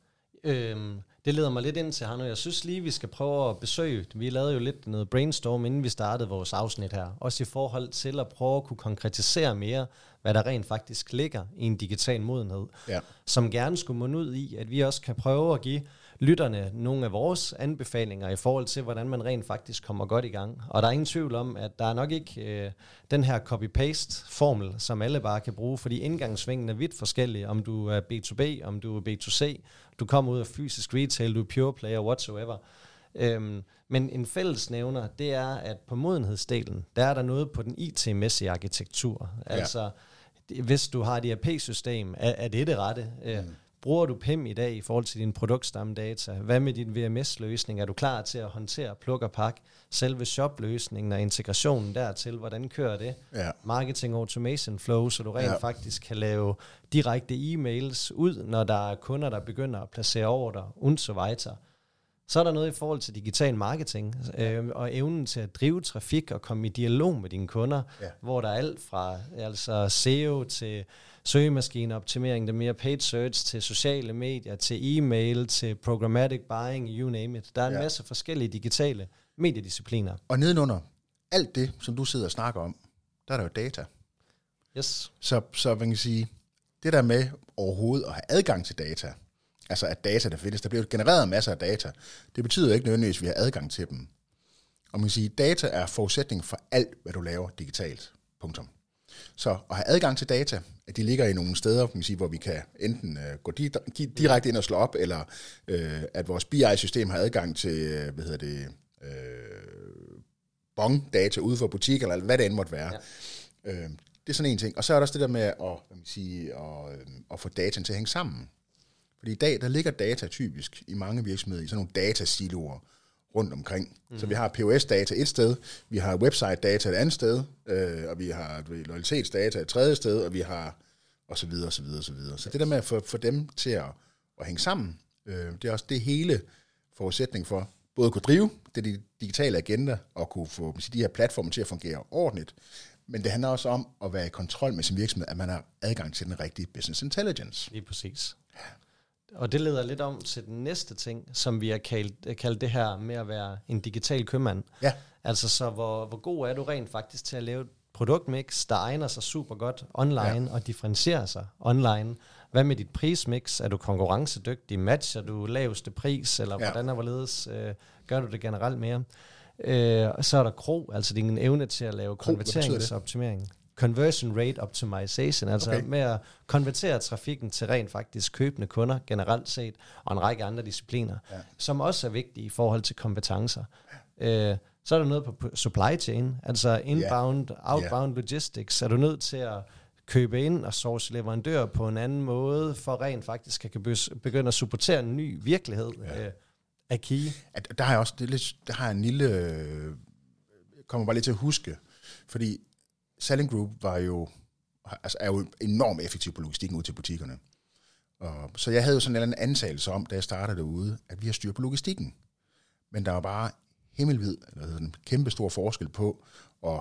Det leder mig lidt ind til her nu. Jeg synes lige, vi skal prøve at besøge, vi lavede jo lidt noget brainstorm, inden vi startede vores afsnit her, også i forhold til at prøve at kunne konkretisere mere, hvad der rent faktisk ligger i en digital modenhed, ja, som gerne skulle munde ud i, at vi også kan prøve at give lytterne nogle af vores anbefalinger i forhold til, hvordan man rent faktisk kommer godt i gang. Og der er ingen tvivl om, at der er nok ikke den her copy-paste-formel, som alle bare kan bruge, fordi indgangsvingen er vidt forskellige, om du er B2B, om du er B2C, du kommer ud af fysisk retail, du er pure player, whatsoever. Men en fællesnævner, det er, at på modenhedsdelen, der er der noget på den IT-mæssige arkitektur. Ja. Altså, hvis du har et ERP-system, er det rette? Bruger du PIM i dag i forhold til dine produktstamdata? Hvad med din VMS-løsning? Er du klar til at håndtere pluk og pak? Selve shop-løsningen og integrationen dertil, hvordan kører det? Ja. Marketing automation flow, så du rent faktisk kan lave direkte e-mails ud, når der er kunder, der begynder at placere ordrer, und so weiter. Så er der noget i forhold til digital marketing, og evnen til at drive trafik og komme i dialog med dine kunder, hvor der er alt fra altså SEO til søgemaskineoptimering, det mere paid search, til sociale medier, til e-mail, til programmatic buying, you name it. Der er en masse forskellige digitale mediediscipliner. Og nedenunder alt det, som du sidder og snakker om, der er der jo data. Yes. Så man kan sige, det der med overhovedet at have adgang til data, altså at data, der findes, der bliver genereret masser af data, det betyder ikke nødvendigvis, at vi har adgang til dem. Og man kan sige, data er forudsætning for alt, hvad du laver digitalt. Punktum. Så at have adgang til data, at de ligger i nogle steder, kan man sige, hvor vi kan enten gå direkte ind og slå op, eller at vores BI-system har adgang til, data ude for butikker, eller hvad det end måtte være. Ja. Det er sådan en ting. Og så er der også det der med at få dataen til at hænge sammen. Fordi i dag, der ligger data typisk i mange virksomheder i sådan nogle datasiloer rundt omkring. Mm-hmm. Så vi har POS-data et sted, vi har website-data et andet sted, og vi har loyalitetsdata et tredje sted, og vi har og så videre. Så det der med at få dem til at hænge sammen, det er også det hele forudsætning for både at kunne drive det digitale agenda og kunne få de her platforme til at fungere ordentligt. Men det handler også om at være i kontrol med sin virksomhed, at man har adgang til den rigtige business intelligence. Lige præcis. Ja. Og det leder lidt om til den næste ting, som vi har kaldt det her med at være en digital købmand. Ja. Altså så hvor god er du rent faktisk til at lave et produktmix, der egner sig super godt online og differentierer sig online? Hvad med dit prismix? Er du konkurrencedygtig? Matcher du laveste pris? Eller hvordan og hvorledes gør du det generelt mere? Og så er der KRO, altså din evne til at lave konverteringsoptimering. Conversion Rate Optimization, altså med at konvertere trafikken til rent faktisk købende kunder generelt set, og en række andre discipliner, som også er vigtige i forhold til kompetencer. Så er der noget på supply chain, altså inbound, outbound logistics. Er du nødt til at købe ind og source leverandører på en anden måde, for rent faktisk at begynde at supportere en ny virkelighed af key? Der har jeg også kommer bare lidt til at huske, fordi Salling Group er jo enormt effektiv på logistikken ud til butikkerne. Og så jeg havde jo sådan en eller anden antagelse om, da jeg startede derude, at vi har styr på logistikken. Men der var bare en kæmpe stor forskel på at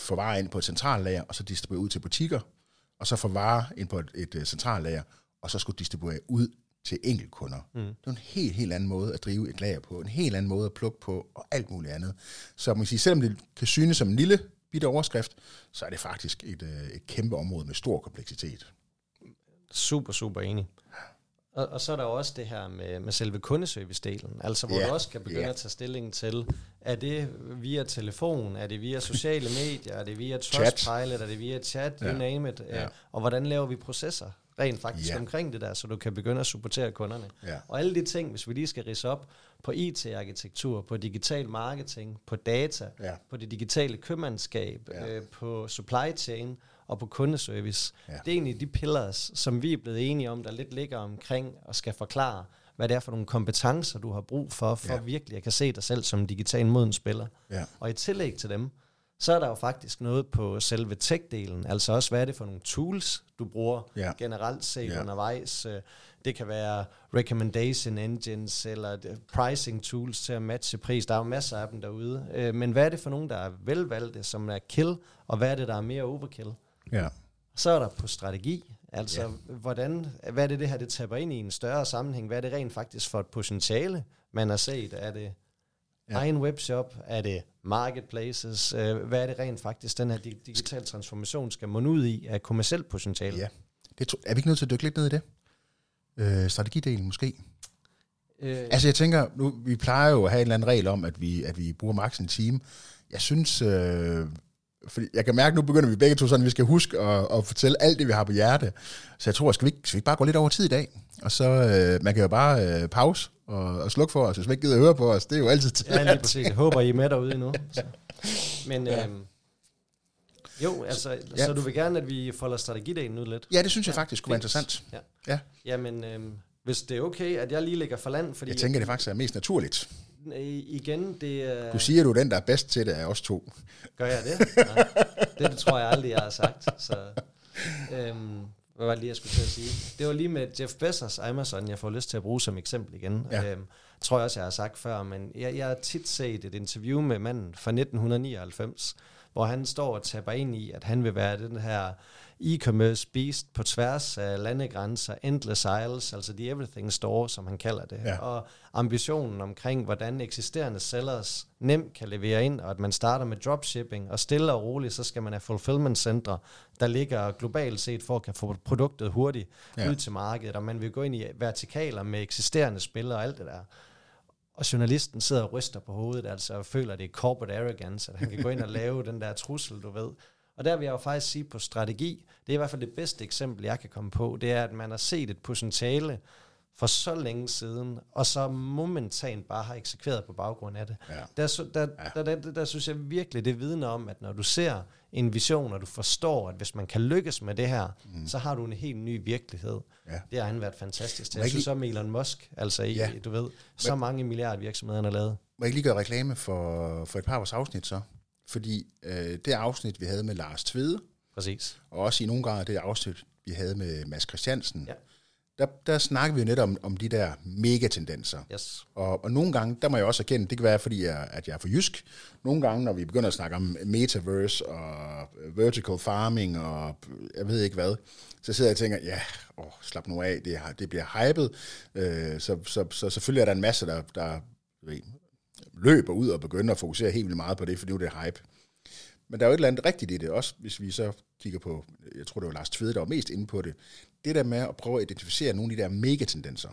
forvare ind på et centrallager, og så distribuere ud til butikker, og så forvare ind på et centrallager, og så skulle distribuere ud til enkeltkunder. Mm. Det er en helt anden måde at drive et lager på, en helt anden måde at plukke på, og alt muligt andet. Så man kan sige, selvom det kan synes som en lille bitte overskrift, så er det faktisk et kæmpe område med stor kompleksitet. Super, super enig. Og så er der også det her med selve kundeservice-delen, altså hvor du også kan begynde at tage stilling til, er det via telefon, er det via sociale medier, er det via Trustpilot, er det via chat, you name it, og hvordan laver vi processer rent faktisk omkring det der, så du kan begynde at supportere kunderne. Ja. Og alle de ting, hvis vi lige skal ridse op, på IT-arkitektur, på digital marketing, på data, på det digitale købmandskab, på supply chain og på kundeservice. Ja. Det er egentlig de pillars, som vi er blevet enige om, der lidt ligger omkring og skal forklare, hvad det er for nogle kompetencer, du har brug for virkelig at kan se dig selv som en digital moden spiller. Ja. Og i tillæg til dem, så er der jo faktisk noget på selve tech-delen, altså også, hvad er det for nogle tools, du bruger generelt set undervejs. Det kan være recommendation engines eller pricing tools til at matche pris. Der er jo masser af dem derude. Men hvad er det for nogle, der er velvalgte, som er kill, og hvad er det, der er mere overkill? Ja. Så er der på strategi, altså hvad er det her, det taber ind i en større sammenhæng? Hvad er det rent faktisk for et potentiale, man har set? Er det egen webshop? Er det marketplaces? Hvad er det rent faktisk, den her digital transformation skal munde ud i af kommercielt potentiale? Ja. Er vi ikke nødt til at dykke lidt ned i det? Strategidelen måske? Jeg tænker, nu, vi plejer jo at have en eller anden regel om, at vi bruger maks en time. Jeg synes, fordi jeg kan mærke, at nu begynder vi begge to sådan, at vi skal huske at fortælle alt det, vi har på hjerte. Så jeg tror, skal vi ikke bare gå lidt over tid i dag? Og så, man kan jo bare pause og slukke for os, hvis man ikke gider at høre på os. Det er jo altid til. Ja, lige præcis. Jeg håber, I er med derude endnu. Så. Men så du vil gerne, at vi folder strategidelen ud lidt? Ja, det synes jeg faktisk kunne være interessant. Ja. Jamen, hvis det er okay, at jeg lige ligger for land, fordi... Jeg tænker, det faktisk er mest naturligt. Igen, det... Du siger, du er den, der er bedst til det af os to. Gør jeg det? Nej. Det tror jeg aldrig, jeg har sagt. Så, hvad var det lige, jeg skulle til at sige? Det var lige med Jeff Bezos Amazon, jeg får lyst til at bruge som eksempel igen. Ja. Tror jeg også, jeg har sagt før, men jeg har tit set et interview med manden fra 1999, hvor han står og taber ind i, at han vil være den her e-commerce beast på tværs af landegrænser, endless aisles, altså the everything store, som han kalder det. Ja. Og ambitionen omkring, hvordan eksisterende sellers nemt kan levere ind, og at man starter med dropshipping, og stille og roligt, så skal man have fulfillment centre, der ligger globalt set for at kan få produktet hurtigt ud til markedet, og man vil gå ind i vertikaler med eksisterende spillere og alt det der. Og journalisten sidder og ryster på hovedet, altså og føler, det er corporate arrogance, at han kan gå ind og lave den der trussel, du ved. Og der vil jeg jo faktisk sige på strategi, det er i hvert fald det bedste eksempel, jeg kan komme på, det er, at man har set et potentiale for så længe siden, og så momentant bare har eksekveret på baggrund af det. Ja. Der synes jeg virkelig, det vidner om, at når du ser en vision, og du forstår, at hvis man kan lykkes med det her, så har du en helt ny virkelighed. Ja. Det har han været fantastisk til. Jeg synes om Elon Musk, altså du ved, så mange milliarder virksomheder, han har lavet. Må jeg ikke lige gøre reklame for et par af vores afsnit så? Fordi det afsnit, vi havde med Lars Tvede, præcis. Og også i nogle gange det afsnit, vi havde med Mads Christiansen, der snakker vi jo netop om de der megatendenser. Yes. Og nogle gange, der må jeg også erkende, det kan være, fordi at jeg er for jysk. Nogle gange, når vi begynder at snakke om metaverse og vertical farming og jeg ved ikke hvad, så sidder jeg og tænker, slap nu af, det bliver hypet. Så selvfølgelig er der en masse, der løber ud og begynder at fokusere helt vildt meget på det, fordi det er hype. Men der er jo et eller andet rigtigt i det også, hvis vi så kigger på, jeg tror det var Lars Tvede, der var mest inde på det, det der med at prøve at identificere nogle af de der megatendenser,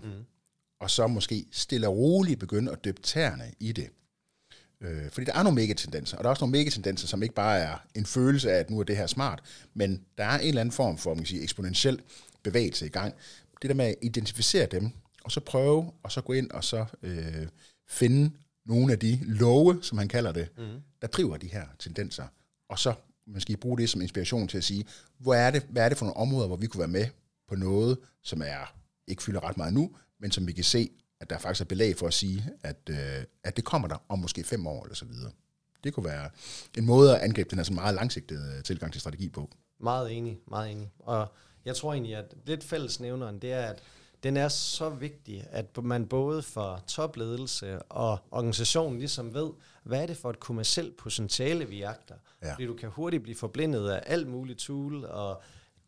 og så måske stille og roligt begynde at dyppe tæerne i det. Fordi der er nogle megatendenser, og der er også nogle megatendenser, som ikke bare er en følelse af, at nu er det her smart, men der er en eller anden form for, man kan sige, eksponentiel bevægelse i gang. Det der med at identificere dem, og så prøve, og så gå ind, og så finde nogle af de love, som han kalder det, der driver de her tendenser. Og så måske bruge det som inspiration til at sige, hvad er det for nogle områder, hvor vi kunne være med på noget, som ikke fylder ret meget nu, men som vi kan se, at der faktisk er belæg for at sige, at det kommer der om måske 5 år eller så videre. Det kunne være en måde at angribe den her sådan meget langsigtede tilgang til strategi på. Meget enig, meget enig. Og jeg tror egentlig, at lidt fællesnævneren, det er, at den er så vigtig, at man både fra topledelse og organisationen ligesom ved, hvad er det for et kommercielt potentiale, vi jagter. Ja. Fordi du kan hurtigt blive forblindet af alt muligt tool og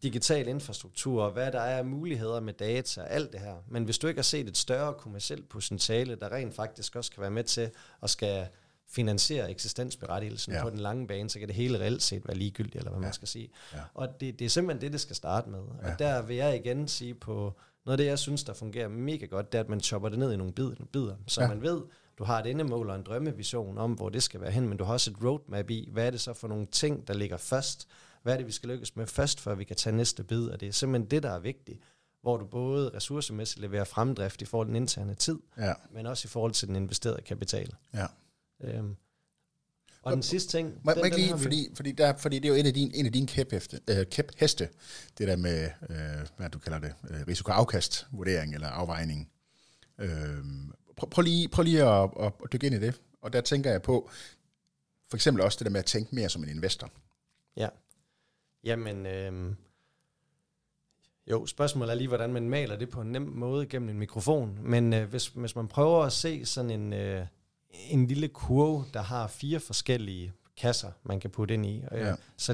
digital infrastruktur, og hvad der er af muligheder med data og alt det her. Men hvis du ikke har set et større kommercielt potentiale, der rent faktisk også kan være med til at skal finansiere eksistensberettigelsen på den lange bane, så kan det hele reelt set være ligegyldigt, eller hvad man skal sige. Ja. Og det er simpelthen det skal starte med. Og der vil jeg igen sige på noget af det, jeg synes, der fungerer mega godt, det er, at man chopper det ned i nogle bidder. Så man ved, du har et endemål og en drømmevision om, hvor det skal være hen, men du har også et roadmap i, hvad er det så for nogle ting, der ligger først? Hvad er det, vi skal lykkes med først, før vi kan tage næste bid? Og det er simpelthen det, der er vigtigt, hvor du både ressourcemæssigt leverer fremdrift i forhold til den interne tid, men også i forhold til den investerede kapital. Ja. Og den sidste ting... Må jeg ikke lige, fordi det er jo en af dine kæpheste, det der med, hvad du kalder det, risikoafkastvurdering eller afvejning. Prøv lige at dykke ind i det, og der tænker jeg på, for eksempel også det der med at tænke mere som en investor. Ja, jamen... Jo, spørgsmålet er lige, hvordan man maler det på en nem måde gennem en mikrofon, men hvis man prøver at se sådan en lille kurve, der har 4 forskellige kasser, man kan putte ind i. Ja. Så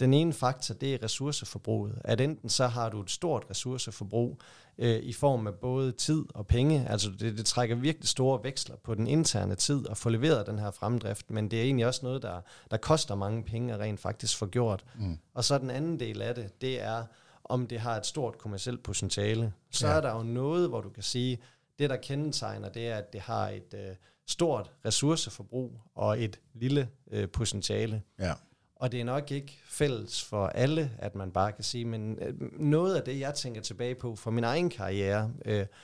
den ene faktor, det er ressourceforbruget. At enten så har du et stort ressourceforbrug i form af både tid og penge. Altså det trækker virkelig store veksler på den interne tid at få leveret den her fremdrift, men det er egentlig også noget, der koster mange penge at rent faktisk få gjort. Mm. Og så den anden del af det er, om det har et stort kommercielt potentiale. Så er der jo noget, hvor du kan sige, det, der kendetegner, det er, at det har et stort ressourceforbrug og et lille potentiale. Ja. Og det er nok ikke fælles for alle, at man bare kan sige, men noget af det, jeg tænker tilbage på fra min egen karriere,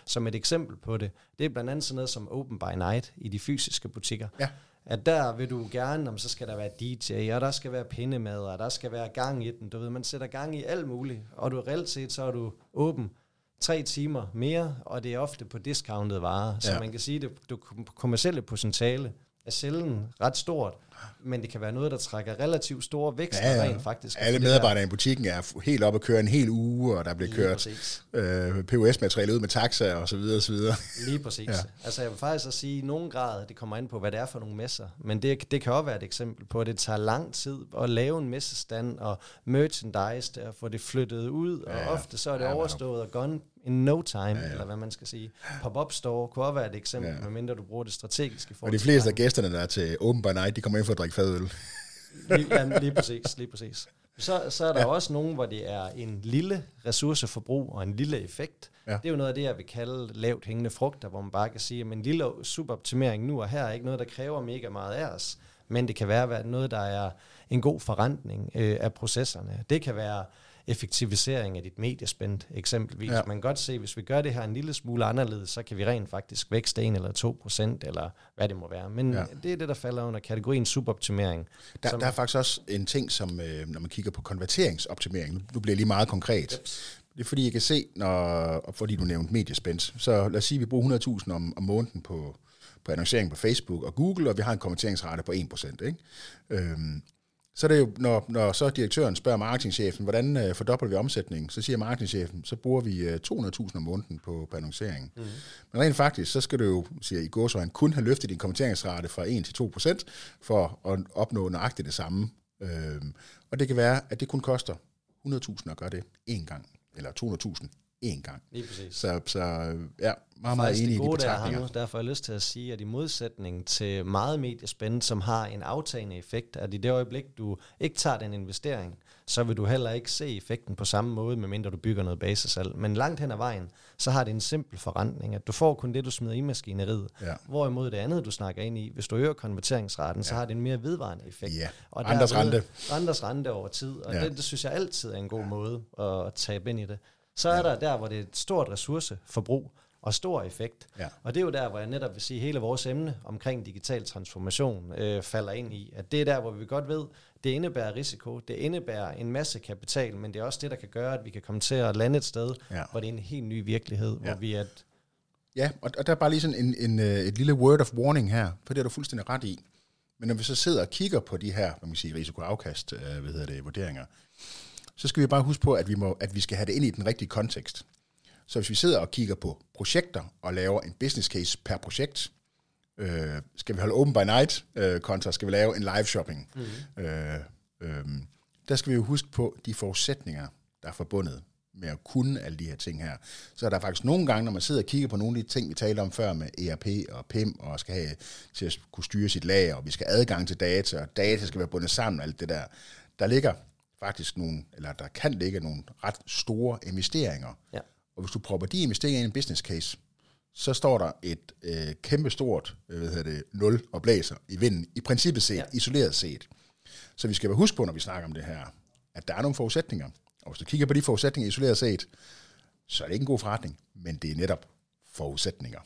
som et eksempel på det, det er blandt andet sådan noget som Open by Night i de fysiske butikker. Ja. At der vil du gerne, om så skal der være DJ, og der skal være pindemad, og der skal være gang i den. Du ved, man sætter gang i alt muligt, og du reelt set, så er du åben 3 timer mere, og det er ofte på discounted varer. Så man kan sige, at det kommercielle potentiale er sjældent ret stort, men det kan være noget, der trækker relativt store vækster rent faktisk. Alle medarbejdere i butikken er helt oppe at køre en hel uge, og der bliver kørt POS-materiale ud med taxa og så videre og så videre. Lige præcis. Ja. Altså jeg vil faktisk også sige, i nogen grad, det kommer an på, hvad det er for nogle messer, men det kan også være et eksempel på, at det tager lang tid at lave en messestand og merchandise der, få det flyttet ud, og ofte så er det overstået og gone in no time, eller hvad man skal sige. Pop-up store kunne også være et eksempel, medmindre du bruger det strategisk i forhold til. Og de fleste af gæsterne, der er til Open by Night, de kommer ind for at drikke fadøl. Lige præcis. Så er der også nogen, hvor det er en lille ressourceforbrug og en lille effekt. Ja. Det er jo noget af det, jeg vil kalde lavt hængende frugter, hvor man bare kan sige, at en lille superoptimering nu og her er ikke noget, der kræver mega meget af os, men det kan være noget, der er en god forrentning af processerne. Det kan være effektivisering af dit mediespend, eksempelvis. Ja. Man kan godt se, hvis vi gør det her en lille smule anderledes, så kan vi rent faktisk vækste 1 eller 2%, eller hvad det må være. Men ja, det er det, der falder under kategorien suboptimering. Der er faktisk også en ting, som når man kigger på konverteringsoptimering, nu bliver lige meget konkret. Yep. Det er fordi, jeg kan se, og fordi du nævnte mediespend, så lad os sige, at vi bruger 100.000 om måneden på annoncering på Facebook og Google, og vi har en konverteringsrate på 1%. Ikke? Så er det jo, når så direktøren spørger marketingchefen, hvordan fordobler vi omsætningen, så siger marketingchefen, så bruger vi 200.000 om måneden på annonceringen. Mm-hmm. Men rent faktisk, så skal du jo, siger i gåseøjne, kun have løftet din konverteringsrate fra 1 til 2% for at opnå nøjagtigt det samme. Og det kan være, at det kun koster 100.000 at gøre det én gang, eller 200.000 én gang. Lige præcis. Så ja, meget, meget enig i de betragtninger. Derfor har jeg lyst til at sige, at i modsætning til meget mediespænd, som har en aftagende effekt, at i det øjeblik, du ikke tager den investering, så vil du heller ikke se effekten på samme måde, medmindre du bygger noget basisal. Men langt hen ad vejen, så har det en simpel forrentning, at du får kun det, du smider i maskineriet. Ja. Hvorimod det andet, du snakker ind i, hvis du øger konverteringsraten, så har det en mere vedvarende effekt. Ja. Og Anders rente over tid, og ja, det synes jeg altid er en god måde at tabe ind i det. Så er der, hvor det er et stort ressourceforbrug og stor effekt. Ja. Og det er jo der, hvor jeg netop vil sige, hele vores emne omkring digital transformation falder ind i. At det er der, hvor vi godt ved, det indebærer risiko, det indebærer en masse kapital, men det er også det, der kan gøre, at vi kan komme til at lande et sted, hvor det er en helt ny virkelighed, hvor vi er... Ja, og der er bare lige sådan et lille word of warning her, for det er du fuldstændig ret i. Men når vi så sidder og kigger på de her, hvad man siger, risikoafkast, vurderinger, så skal vi bare huske på, at vi skal have det ind i den rigtige kontekst. Så hvis vi sidder og kigger på projekter og laver en business case per projekt, skal vi holde open by night kontra skal vi lave en live shopping. Mm-hmm. Der skal vi jo huske på de forudsætninger, der er forbundet med at kunne alle de her ting her. Så er der faktisk nogle gange, når man sidder og kigger på nogle af de ting, vi talte om før med ERP og PIM, og skal have til at kunne styre sit lager, og vi skal have adgang til data, og data skal være bundet sammen, og alt det der. Der kan ligge nogle ret store investeringer. Ja. Og hvis du propper de investeringer i en business case, så står der et kæmpestort nul og blæser i vinden, i princippet set, isoleret set. Så vi skal bare huske på, når vi snakker om det her, at der er nogle forudsætninger. Og hvis du kigger på de forudsætninger isoleret set, så er det ikke en god forretning, men det er netop forudsætninger.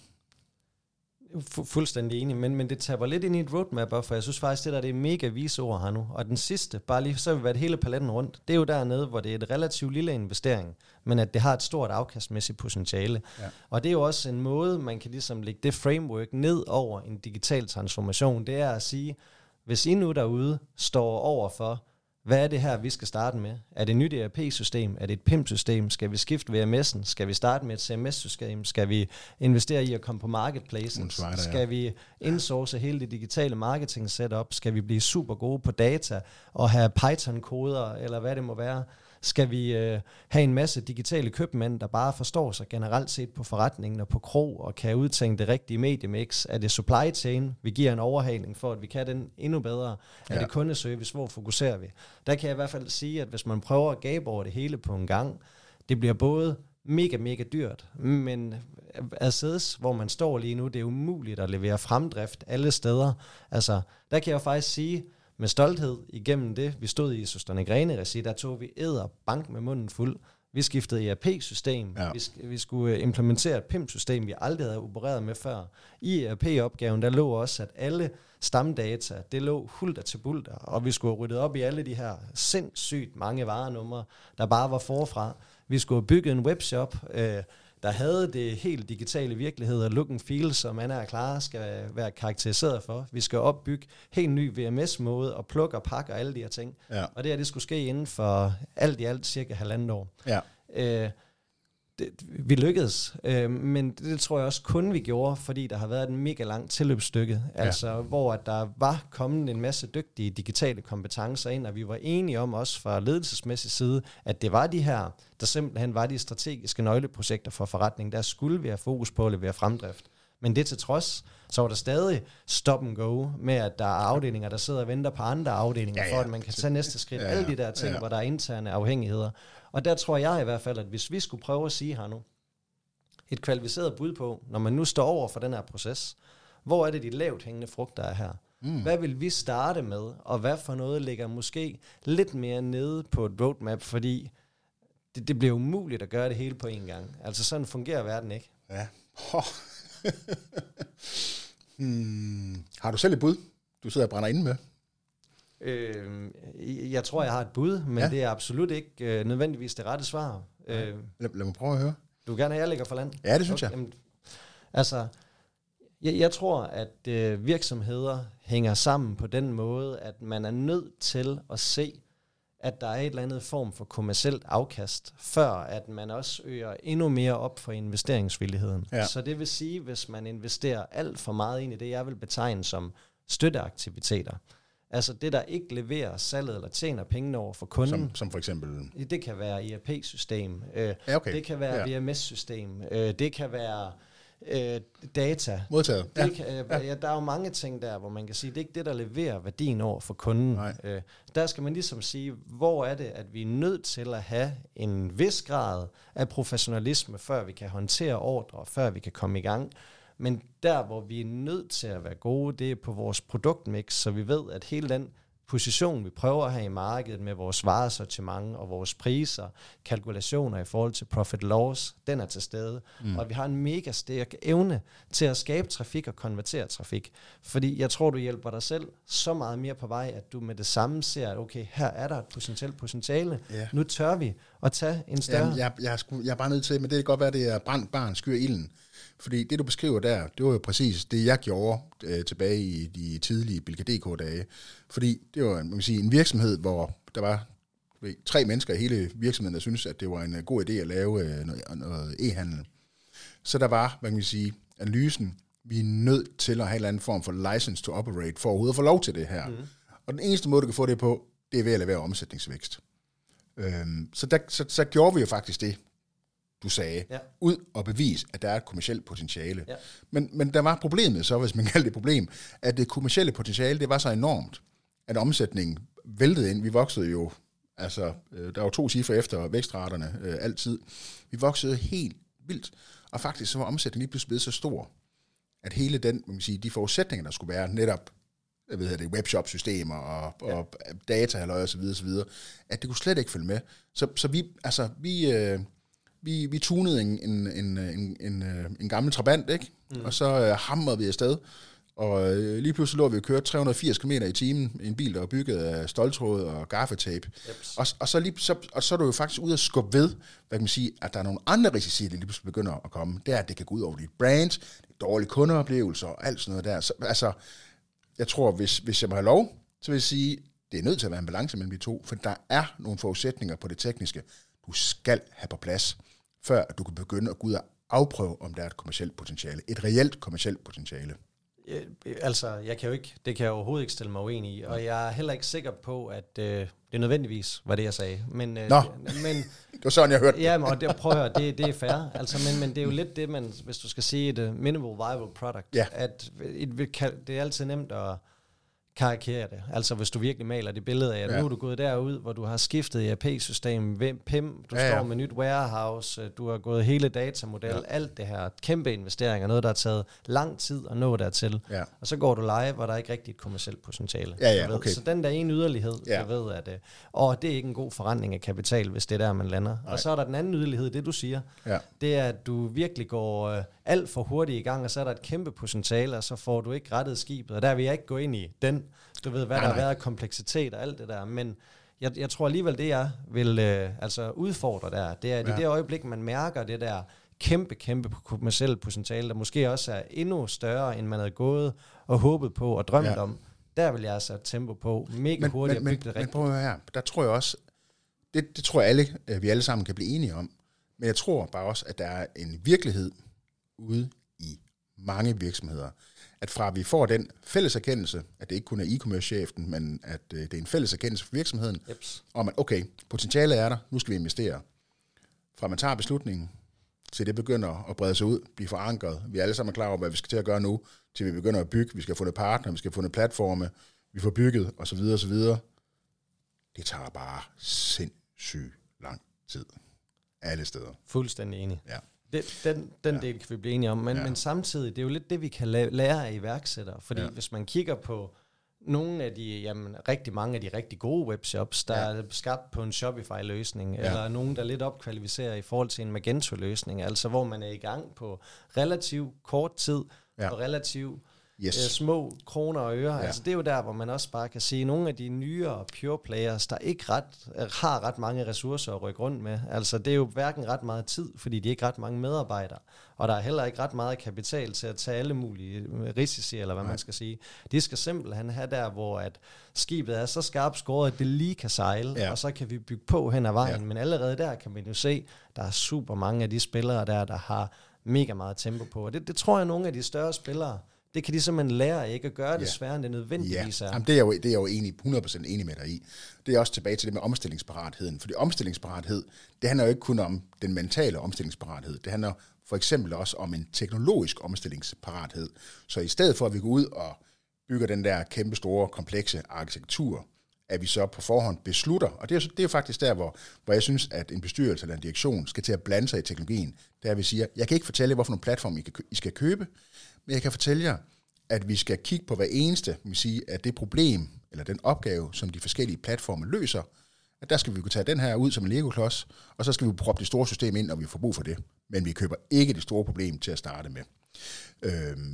Fuldstændig enig, men det taber lidt ind i et roadmap, for jeg synes faktisk, det der det er mega vise ord her nu. Og den sidste, bare lige så har vi været hele paletten rundt, det er jo dernede, hvor det er et relativt lille investering, men at det har et stort afkastmæssigt potentiale. Ja. Og det er jo også en måde, man kan ligesom lægge det framework ned over en digital transformation, det er at sige, hvis I nu derude står over for, hvad er det her, vi skal starte med? Er det et nyt ERP-system? Er det et PIM-system? Skal vi skifte VMS'en? Skal vi starte med et CMS-system? Skal vi investere i at komme på marketplacen? Skal vi insource hele det digitale marketing-setup? Skal vi blive super gode på data og have Python-koder, eller hvad det må være? Skal vi have en masse digitale købmænd, der bare forstår sig generelt set på forretningen og på krog, og kan udtænke det rigtige mediemix? Er det supply chain? Vi giver en overhaling for, at vi kan den endnu bedre. Er det kundeservice? Hvor fokuserer vi? Der kan jeg i hvert fald sige, at hvis man prøver at gabe over det hele på en gang, det bliver både mega, mega dyrt, men afsides, hvor man står lige nu, det er umuligt at levere fremdrift alle steder. Altså, der kan jeg faktisk sige, med stolthed igennem det, vi stod i Søstrene Grene-regi, der tog vi bank med munden fuld. Vi skiftede ERP-system, vi skulle implementere et PIM-system, vi aldrig havde opereret med før. I ERP-opgaven, der lå også, at alle stamdata, det lå hulter til bulter, og vi skulle have ryddet op i alle de her sindssygt mange varenumre, der bare var forfra. Vi skulle have bygget en webshop, der havde det helt digitale virkelighed og look and feel, som Anna og Clara skal være karakteriseret for. Vi skal opbygge helt ny VMS-måde og plukke og pakke og alle de her ting. Ja. Og det skulle ske inden for alt i alt cirka 1,5 år. Ja. Vi lykkedes, men det tror jeg også kun vi gjorde, fordi der har været et mega langt tilløbsstykke, hvor der var kommet en masse dygtige digitale kompetencer ind, og vi var enige om også fra ledelsesmæssig side, at det var de her, der simpelthen var de strategiske nøgleprojekter for forretning, der skulle vi have fokus på at levere fremdrift. Men det til trods, så var der stadig stop and go med, at der er afdelinger, der sidder og venter på andre afdelinger, for at man kan tage næste skridt. Alle de der ting, hvor der er interne afhængigheder. Og der tror jeg i hvert fald, at hvis vi skulle prøve at sige her nu, et kvalificeret bud på, når man nu står over for den her proces, hvor er det de lavt hængende frugter er her? Hvad vil vi starte med, og hvad for noget ligger måske lidt mere nede på et roadmap, fordi det bliver umuligt at gøre det hele på en gang. Altså sådan fungerer verden ikke. Ja. Har du selv et bud, du sidder og brænder inde med? Jeg tror, jeg har et bud, men det er absolut ikke nødvendigvis det rette svar. Lad mig prøve at høre. Du vil gerne have, jeg ligger for land? Ja, det synes jeg. Jamen, altså, jeg tror, at virksomheder hænger sammen på den måde, at man er nødt til at se, at der er et eller andet form for kommercielt afkast, før at man også øger endnu mere op for investeringsvilligheden. Ja. Så det vil sige, hvis man investerer alt for meget ind i det, jeg vil betegne som støtteaktiviteter, altså det, der ikke leverer salget eller tjener pengene over for kunden. Som for eksempel? Det kan være ERP-system, det kan være VMS-system, det kan være data. Modtaget. Der er jo mange ting der, hvor man kan sige, det er ikke det, der leverer værdien over for kunden. Der skal man ligesom sige, hvor er det, at vi er nødt til at have en vis grad af professionalisme, før vi kan håndtere ordre, før vi kan komme i gang. Men der, hvor vi er nødt til at være gode, det er på vores produktmix, så vi ved, at hele den position, vi prøver at have i markedet med vores varesortiment og vores priser, kalkulationer i forhold til profit loss, den er til stede. Og vi har en mega stærk evne til at skabe trafik og konvertere trafik. Fordi jeg tror, du hjælper dig selv så meget mere på vej, at du med det samme ser, at okay, her er der et potentiale. Yeah. Nu tør vi at tage en større... Jamen, jeg er bare nødt til, men det kan godt være, det er brændt barn, skyr ilden. Fordi det, du beskriver der, det var jo præcis det, jeg gjorde tilbage i de tidlige Bilka.dk-dage. Fordi det var en virksomhed, hvor der var 3 mennesker i hele virksomheden, der syntes, at det var en god idé at lave noget e-handel. Så der var, analysen, vi er nødt til at have en eller anden form for license to operate, for overhovedet at få lov til det her. Og den eneste måde, du kan få det på, det er ved at levere omsætningsvækst. Så gjorde vi jo faktisk det, du sagde, ud og bevise, at der er et kommercielt potentiale. Ja. Men der var problemet så, hvis man kaldte det problem, at det kommercielle potentiale, det var så enormt, at omsætningen væltede ind. Vi voksede jo, der var 2 cifre efter vækstraterne altid. Vi voksede helt vildt, og faktisk så var omsætningen lige pludselig blevet så stor, at hele den, de forudsætninger, der skulle være netop, webshop-systemer og data og så videre, at det kunne slet ikke følge med. Så vi tunede en gammel Trabant, ikke? Og så hamrede vi afsted, og lige pludselig lå vi og kørte 380 km i timen i en bil, der var bygget af stoltråd og gaffatape. Og så er du jo faktisk ude at skubbe ved, at der er nogle andre risici, der lige pludselig begynder at komme. Det er, at det kan gå ud over dit brand, dårlige kundeoplevelser og alt sådan noget der. Så, jeg tror, hvis jeg må have lov, så vil jeg sige, det er nødt til at være en balance mellem de to, for der er nogle forudsætninger på det tekniske, du skal have på plads, før du kan begynde at gå ud og afprøve, om der er et kommercielt potentiale. Et reelt kommercielt potentiale. Jeg kan jo ikke, det kan jeg overhovedet ikke stille mig uenig i, og jeg er heller ikke sikker på, at det nødvendigvis var det, jeg sagde. Men det var sådan, jeg hørte det. Jamen, og prøv at høre, det er fair. Men det er jo lidt det, man, hvis du skal sige et minimal viable product, at det er altid nemt at karikere det. Altså hvis du virkelig maler det billede af, at nu er du gået derud, hvor du har skiftet ERP-system, PIM, du står med nyt warehouse, du har gået hele datamodel, alt det her, kæmpe investeringer, noget, der har taget lang tid at nå dertil. Ja. Og så går du live, hvor der ikke rigtig er et kommercielt potentiale. Okay. Så den der ene yderlighed, jeg ved, at det er ikke en god forrentning af kapital, hvis det er der, man lander. Nej. Og så er der den anden yderlighed, det du siger, det er, at du virkelig går alt for hurtigt i gang, og så er der et kæmpe potentiale, og så får du ikke rettet skibet, og der vil jeg ikke gå ind i den. Du ved, hvad der har været kompleksitet og alt det der, men jeg tror alligevel, det jeg vil udfordre der, det er, at i det øjeblik, man mærker det der kæmpe kommercielle potentiale, der måske også er endnu større, end man havde gået og håbet på og drømt om, der vil jeg sætte tempo på mega hurtigt at bygge det rigtigt. Men prøv at høre her, der tror jeg også, det tror jeg vi alle sammen kan blive enige om, men jeg tror bare også, at der er en virkelighed ude i mange virksomheder, at fra vi får den fælles erkendelse, at det ikke kun er e-commerce-chefen, men at det er en fælles erkendelse for virksomheden, om at okay, potentialet er der, nu skal vi investere. Fra man tager beslutningen, til det begynder at brede sig ud, blive forankret, vi er alle sammen klar over, hvad vi skal til at gøre nu, til vi begynder at bygge, vi skal få noget partner, vi skal få noget platforme, vi får bygget, osv. Det tager bare sindssygt lang tid. Alle steder. Fuldstændig enig. Ja. Den del kan vi blive enige om, men samtidig, det er jo lidt det, vi kan lære af iværksættere, fordi hvis man kigger på nogle af de, jamen rigtig mange af de rigtig gode webshops, der er skabt på en Shopify-løsning, eller nogen, der lidt opkvalificerer i forhold til en Magento-løsning, altså hvor man er i gang på relativt kort tid, og relativt små kroner og øre. Altså det er jo der, hvor man også bare kan se nogle af de nyere pure players, der ikke har ret mange ressourcer at rykke rundt med. Altså det er jo hverken ret meget tid, fordi de ikke ret mange medarbejdere, og der er heller ikke ret meget kapital til at tage alle mulige risici, eller hvad man skal sige. De skal simpelthen have der, hvor at skibet er så skarpt skåret, at det lige kan sejle, og så kan vi bygge på hen ad vejen. Men allerede der kan man jo se, der er super mange af de spillere der, der har mega meget tempo på. Og det tror jeg, nogle af de større spillere, det kan de simpelthen lære ikke at gøre det sværere, end det nødvendigvis er. Jamen, det er jeg jo enig, 100% enig med dig i. Det er også tilbage til det med omstillingsparatheden. Fordi omstillingsparathed, det handler jo ikke kun om den mentale omstillingsparathed. Det handler for eksempel også om en teknologisk omstillingsparathed. Så i stedet for, at vi går ud og bygger den der kæmpe store, komplekse arkitektur, at vi så på forhånd beslutter, og det er faktisk der, hvor jeg synes, at en bestyrelse eller en direktion skal til at blande sig i teknologien, der vi siger, jeg kan ikke fortælle jer, hvorfor nogle platform I skal købe, men jeg kan fortælle jer, at vi skal kigge på hver eneste, vil sige, at det problem, eller den opgave, som de forskellige platforme løser, at der skal vi kunne tage den her ud som en legoklods, og så skal vi proppe det store system ind, og vi får brug for det. Men vi køber ikke det store problem til at starte med.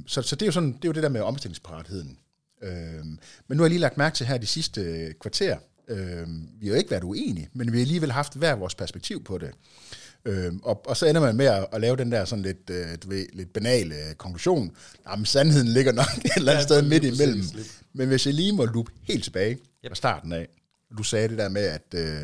Så det er jo det der med omstillingsparatheden. Men nu har jeg lige lagt mærke til her de sidste kvarter, vi har jo ikke været uenige, men vi har alligevel haft hver vores perspektiv på det. Og så ender man med at lave den der sådan lidt banale konklusion. Jamen, sandheden ligger nok et eller andet sted midt imellem. Men hvis jeg lige må loop helt tilbage fra starten af, du sagde det der med, at der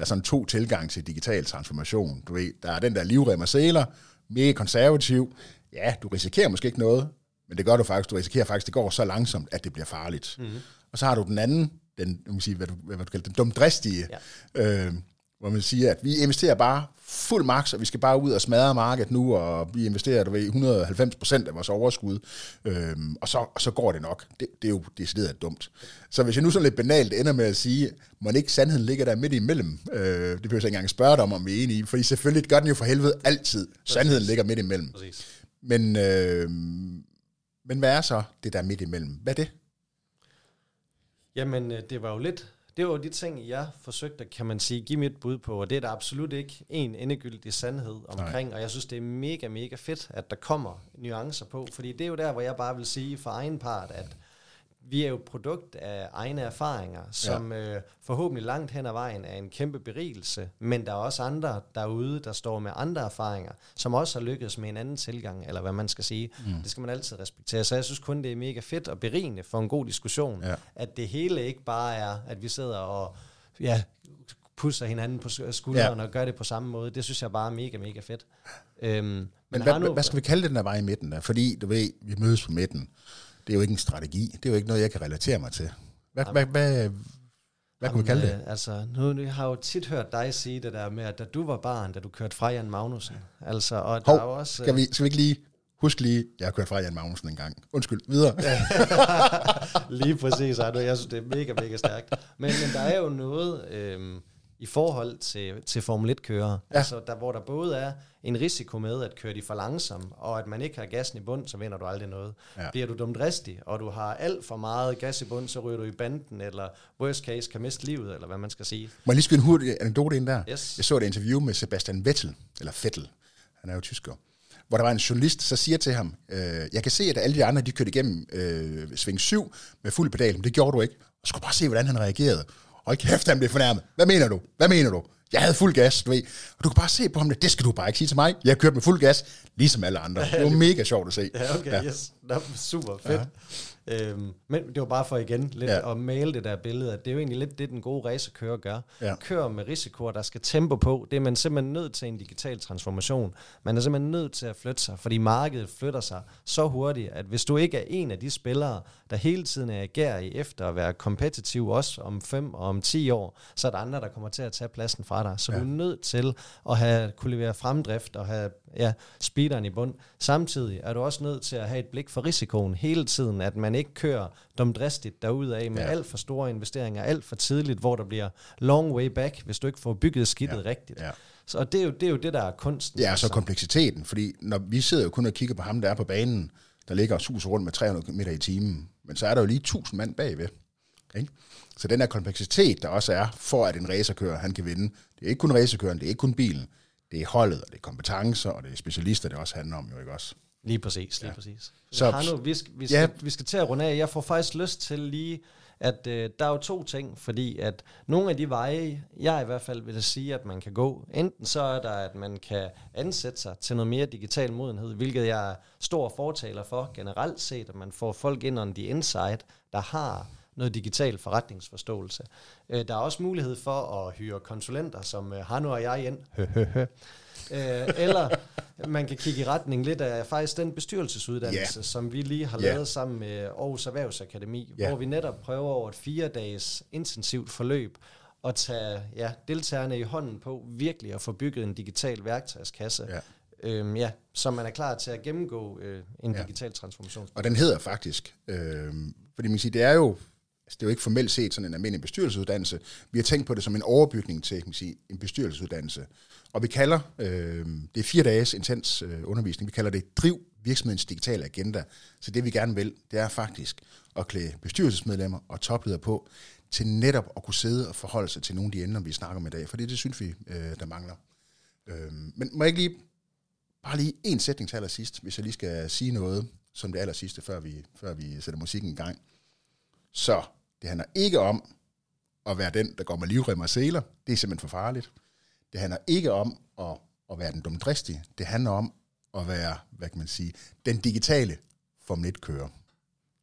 er sådan to tilgang til digital transformation. Du ved, der er den der livrem og seler, mega konservativ. Ja, du risikerer måske ikke noget, men det gør du faktisk. Du risikerer faktisk, det går så langsomt, at det bliver farligt. Mm-hmm. Og så har du den anden, hvad du kalder den dumdristige, hvor man siger, at vi investerer bare fuld maks, og vi skal bare ud og smadre markedet nu, og vi investerer 190% af vores overskud, og så går det nok. Det er jo decideret dumt. Så hvis jeg nu sådan lidt banalt ender med at sige, må ikke sandheden ligger der midt imellem? Det behøver jeg ikke engang spørge dig om vi er enige i, fordi selvfølgelig gør den jo for helvede altid. Præcis. Sandheden ligger midt imellem. Præcis. Men hvad er så det der midt imellem? Hvad er det? Jamen, det var jo de ting, jeg forsøgte, kan man sige, give mit bud på, og det er der absolut ikke en endegyldig sandhed omkring, og jeg synes, det er mega, mega fedt, at der kommer nuancer på, fordi det er jo der, hvor jeg bare vil sige for egen part, at vi er jo produkt af egne erfaringer, som forhåbentlig langt hen ad vejen er en kæmpe berigelse, men der er også andre derude, der står med andre erfaringer, som også har lykkedes med en anden tilgang, eller hvad man skal sige. Mm. Det skal man altid respektere. Så jeg synes kun, det er mega fedt og berigende for en god diskussion, at det hele ikke bare er, at vi sidder og pusser hinanden på skulderen og gør det på samme måde. Det synes jeg bare er mega, mega fedt. Men hvad skal vi kalde den der vej i midten? Der? Fordi du ved, vi mødes på midten. Det er jo ikke en strategi. Det er jo ikke noget, jeg kan relatere mig til. Hvad kunne vi kalde det? Altså, jeg har jo tit hørt dig sige det der med, at da du var barn, da du kørte fra Jan Magnussen. Altså, og der er jo også... Skal vi ikke lige... Husk lige, jeg har kørt fra Jan Magnussen en gang. Undskyld, videre. Lige præcis, Arne. Jeg synes, det er mega, mega stærkt. Men der er jo noget... i forhold til Formel 1-kører, altså der, hvor der både er en risiko med, at køre de for langsomt, og at man ikke har gassen i bund, så vinder du aldrig noget. Ja. Bliver du dumdristig, og du har alt for meget gas i bund, så ryger du i banden, eller worst case kan miste livet, eller hvad man skal sige. Må jeg lige skyde en hurtig anekdote ind der? Yes. Jeg så et interview med Sebastian Vettel, eller Vettel, han er jo tysker, hvor der var en journalist, så siger til ham, jeg kan se, at alle de andre, de kørte igennem sving 7 med fuld pedal, men det gjorde du ikke. Og så kunne bare se, hvordan han reagerede. Og kæft, han blev fornærmet. Hvad mener du? Jeg havde fuld gas, du ved. Og du kan bare se på ham, det skal du bare ikke sige til mig. Jeg kørte med fuld gas, ligesom alle andre. Det var mega sjovt at se. Ja, okay, yes. No, super fedt. Ja. Men det var bare for igen lidt at male det der billede, at det er jo egentlig lidt det, den gode racerkører gør. Ja. Kører med risikoer, der skal tempo på. Det er man simpelthen nødt til en digital transformation. Man er simpelthen nødt til at flytte sig, fordi markedet flytter sig så hurtigt, at hvis du ikke er en af de spillere, der hele tiden agerer i efter at være kompetitiv også om 5 og om 10 år, så er der andre, der kommer til at tage pladsen fra dig. Så du er nødt til at kunne levere fremdrift og have speederen i bund. Samtidig er du også nødt til at have et blik for risikoen hele tiden, at man ikke kører dumdristigt derudaf med alt for store investeringer, alt for tidligt, hvor der bliver long way back, hvis du ikke får bygget skidtet rigtigt. Ja. Så, og det er jo det, der er kunsten. Ja, altså. Så kompleksiteten, fordi når vi sidder jo kun og kigger på ham, der er på banen, der ligger og suser rundt med 300 km i timen, men så er der jo lige 1000 mand bagved. Okay? Så den her kompleksitet, der også er, for at en racerkører, han kan vinde, det er ikke kun racerkøren, det er ikke kun bilen, det er holdet, og det er kompetencer, og det er specialister, det også handler om, jo ikke også? Lige præcis, lige præcis. Så Hanno, vi skal til at runde af. Jeg får faktisk lyst til lige, at der er jo to ting, fordi at nogle af de veje, jeg i hvert fald vil sige, at man kan gå, enten så er der, at man kan ansætte sig til noget mere digital modenhed, hvilket jeg er stor fortaler for generelt set, at man får folk ind on the inside, der har noget digital forretningsforståelse. Der er også mulighed for at hyre konsulenter, som Hanno og jeg ind. Eller man kan kigge i retning lidt af faktisk den bestyrelsesuddannelse, som vi lige har lavet sammen med Aarhus Erhvervsakademi, hvor vi netop prøver over et 4-dages intensivt forløb at tage deltagerne i hånden på virkelig at få bygget en digital værktøjskasse, så man er klar til at gennemgå en digital transformation. Og den hedder faktisk, fordi man kan sige, det er jo ikke formelt set sådan en almindelig bestyrelsesuddannelse. Vi har tænkt på det som en overbygning til en bestyrelsesuddannelse. Og vi kalder, det er 4 dages intens undervisning, vi kalder det driv virksomhedens digitale agenda. Så det vi gerne vil, det er faktisk at klæde bestyrelsesmedlemmer og topledere på til netop at kunne sidde og forholde sig til nogle af de emner, vi snakker om i dag. For det synes vi, der mangler. Men må jeg ikke bare lige en sætning til allersidst, hvis jeg lige skal sige noget som det allersidste, før vi sætter musikken i gang. Så det handler ikke om at være den, der går med livrem og seler. Det er simpelthen for farligt. Det handler ikke om at være den dumdristige. Det handler om at være, den digitale Formel 1-kører.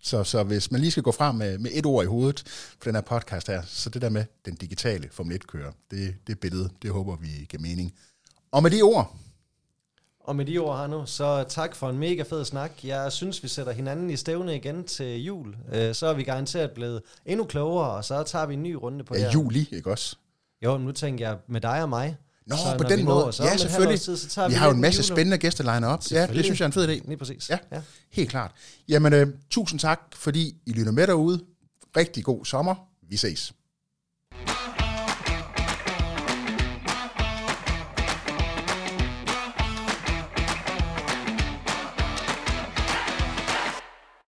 Så hvis man lige skal gå frem med et ord i hovedet for den her podcast her, så det der med den digitale Formel 1-kører, det billede, det håber vi giver mening. Og med de ord... Hanno, så tak for en mega fed snak. Jeg synes, vi sætter hinanden i stævne igen til jul. Så er vi garanteret blevet endnu klogere, og så tager vi en ny runde på det her. Ja, juli, ikke også? Jo, men nu tænker jeg med dig og mig. Nå, så, på den måde. Når, ja, selvfølgelig. Tid, så tager vi har jo en masse spændende gæster liner op. Ja, det synes jeg er en fed idé. Lige præcis. Ja. Helt klart. Jamen, tusind tak, fordi I lytter med derude. Rigtig god sommer. Vi ses.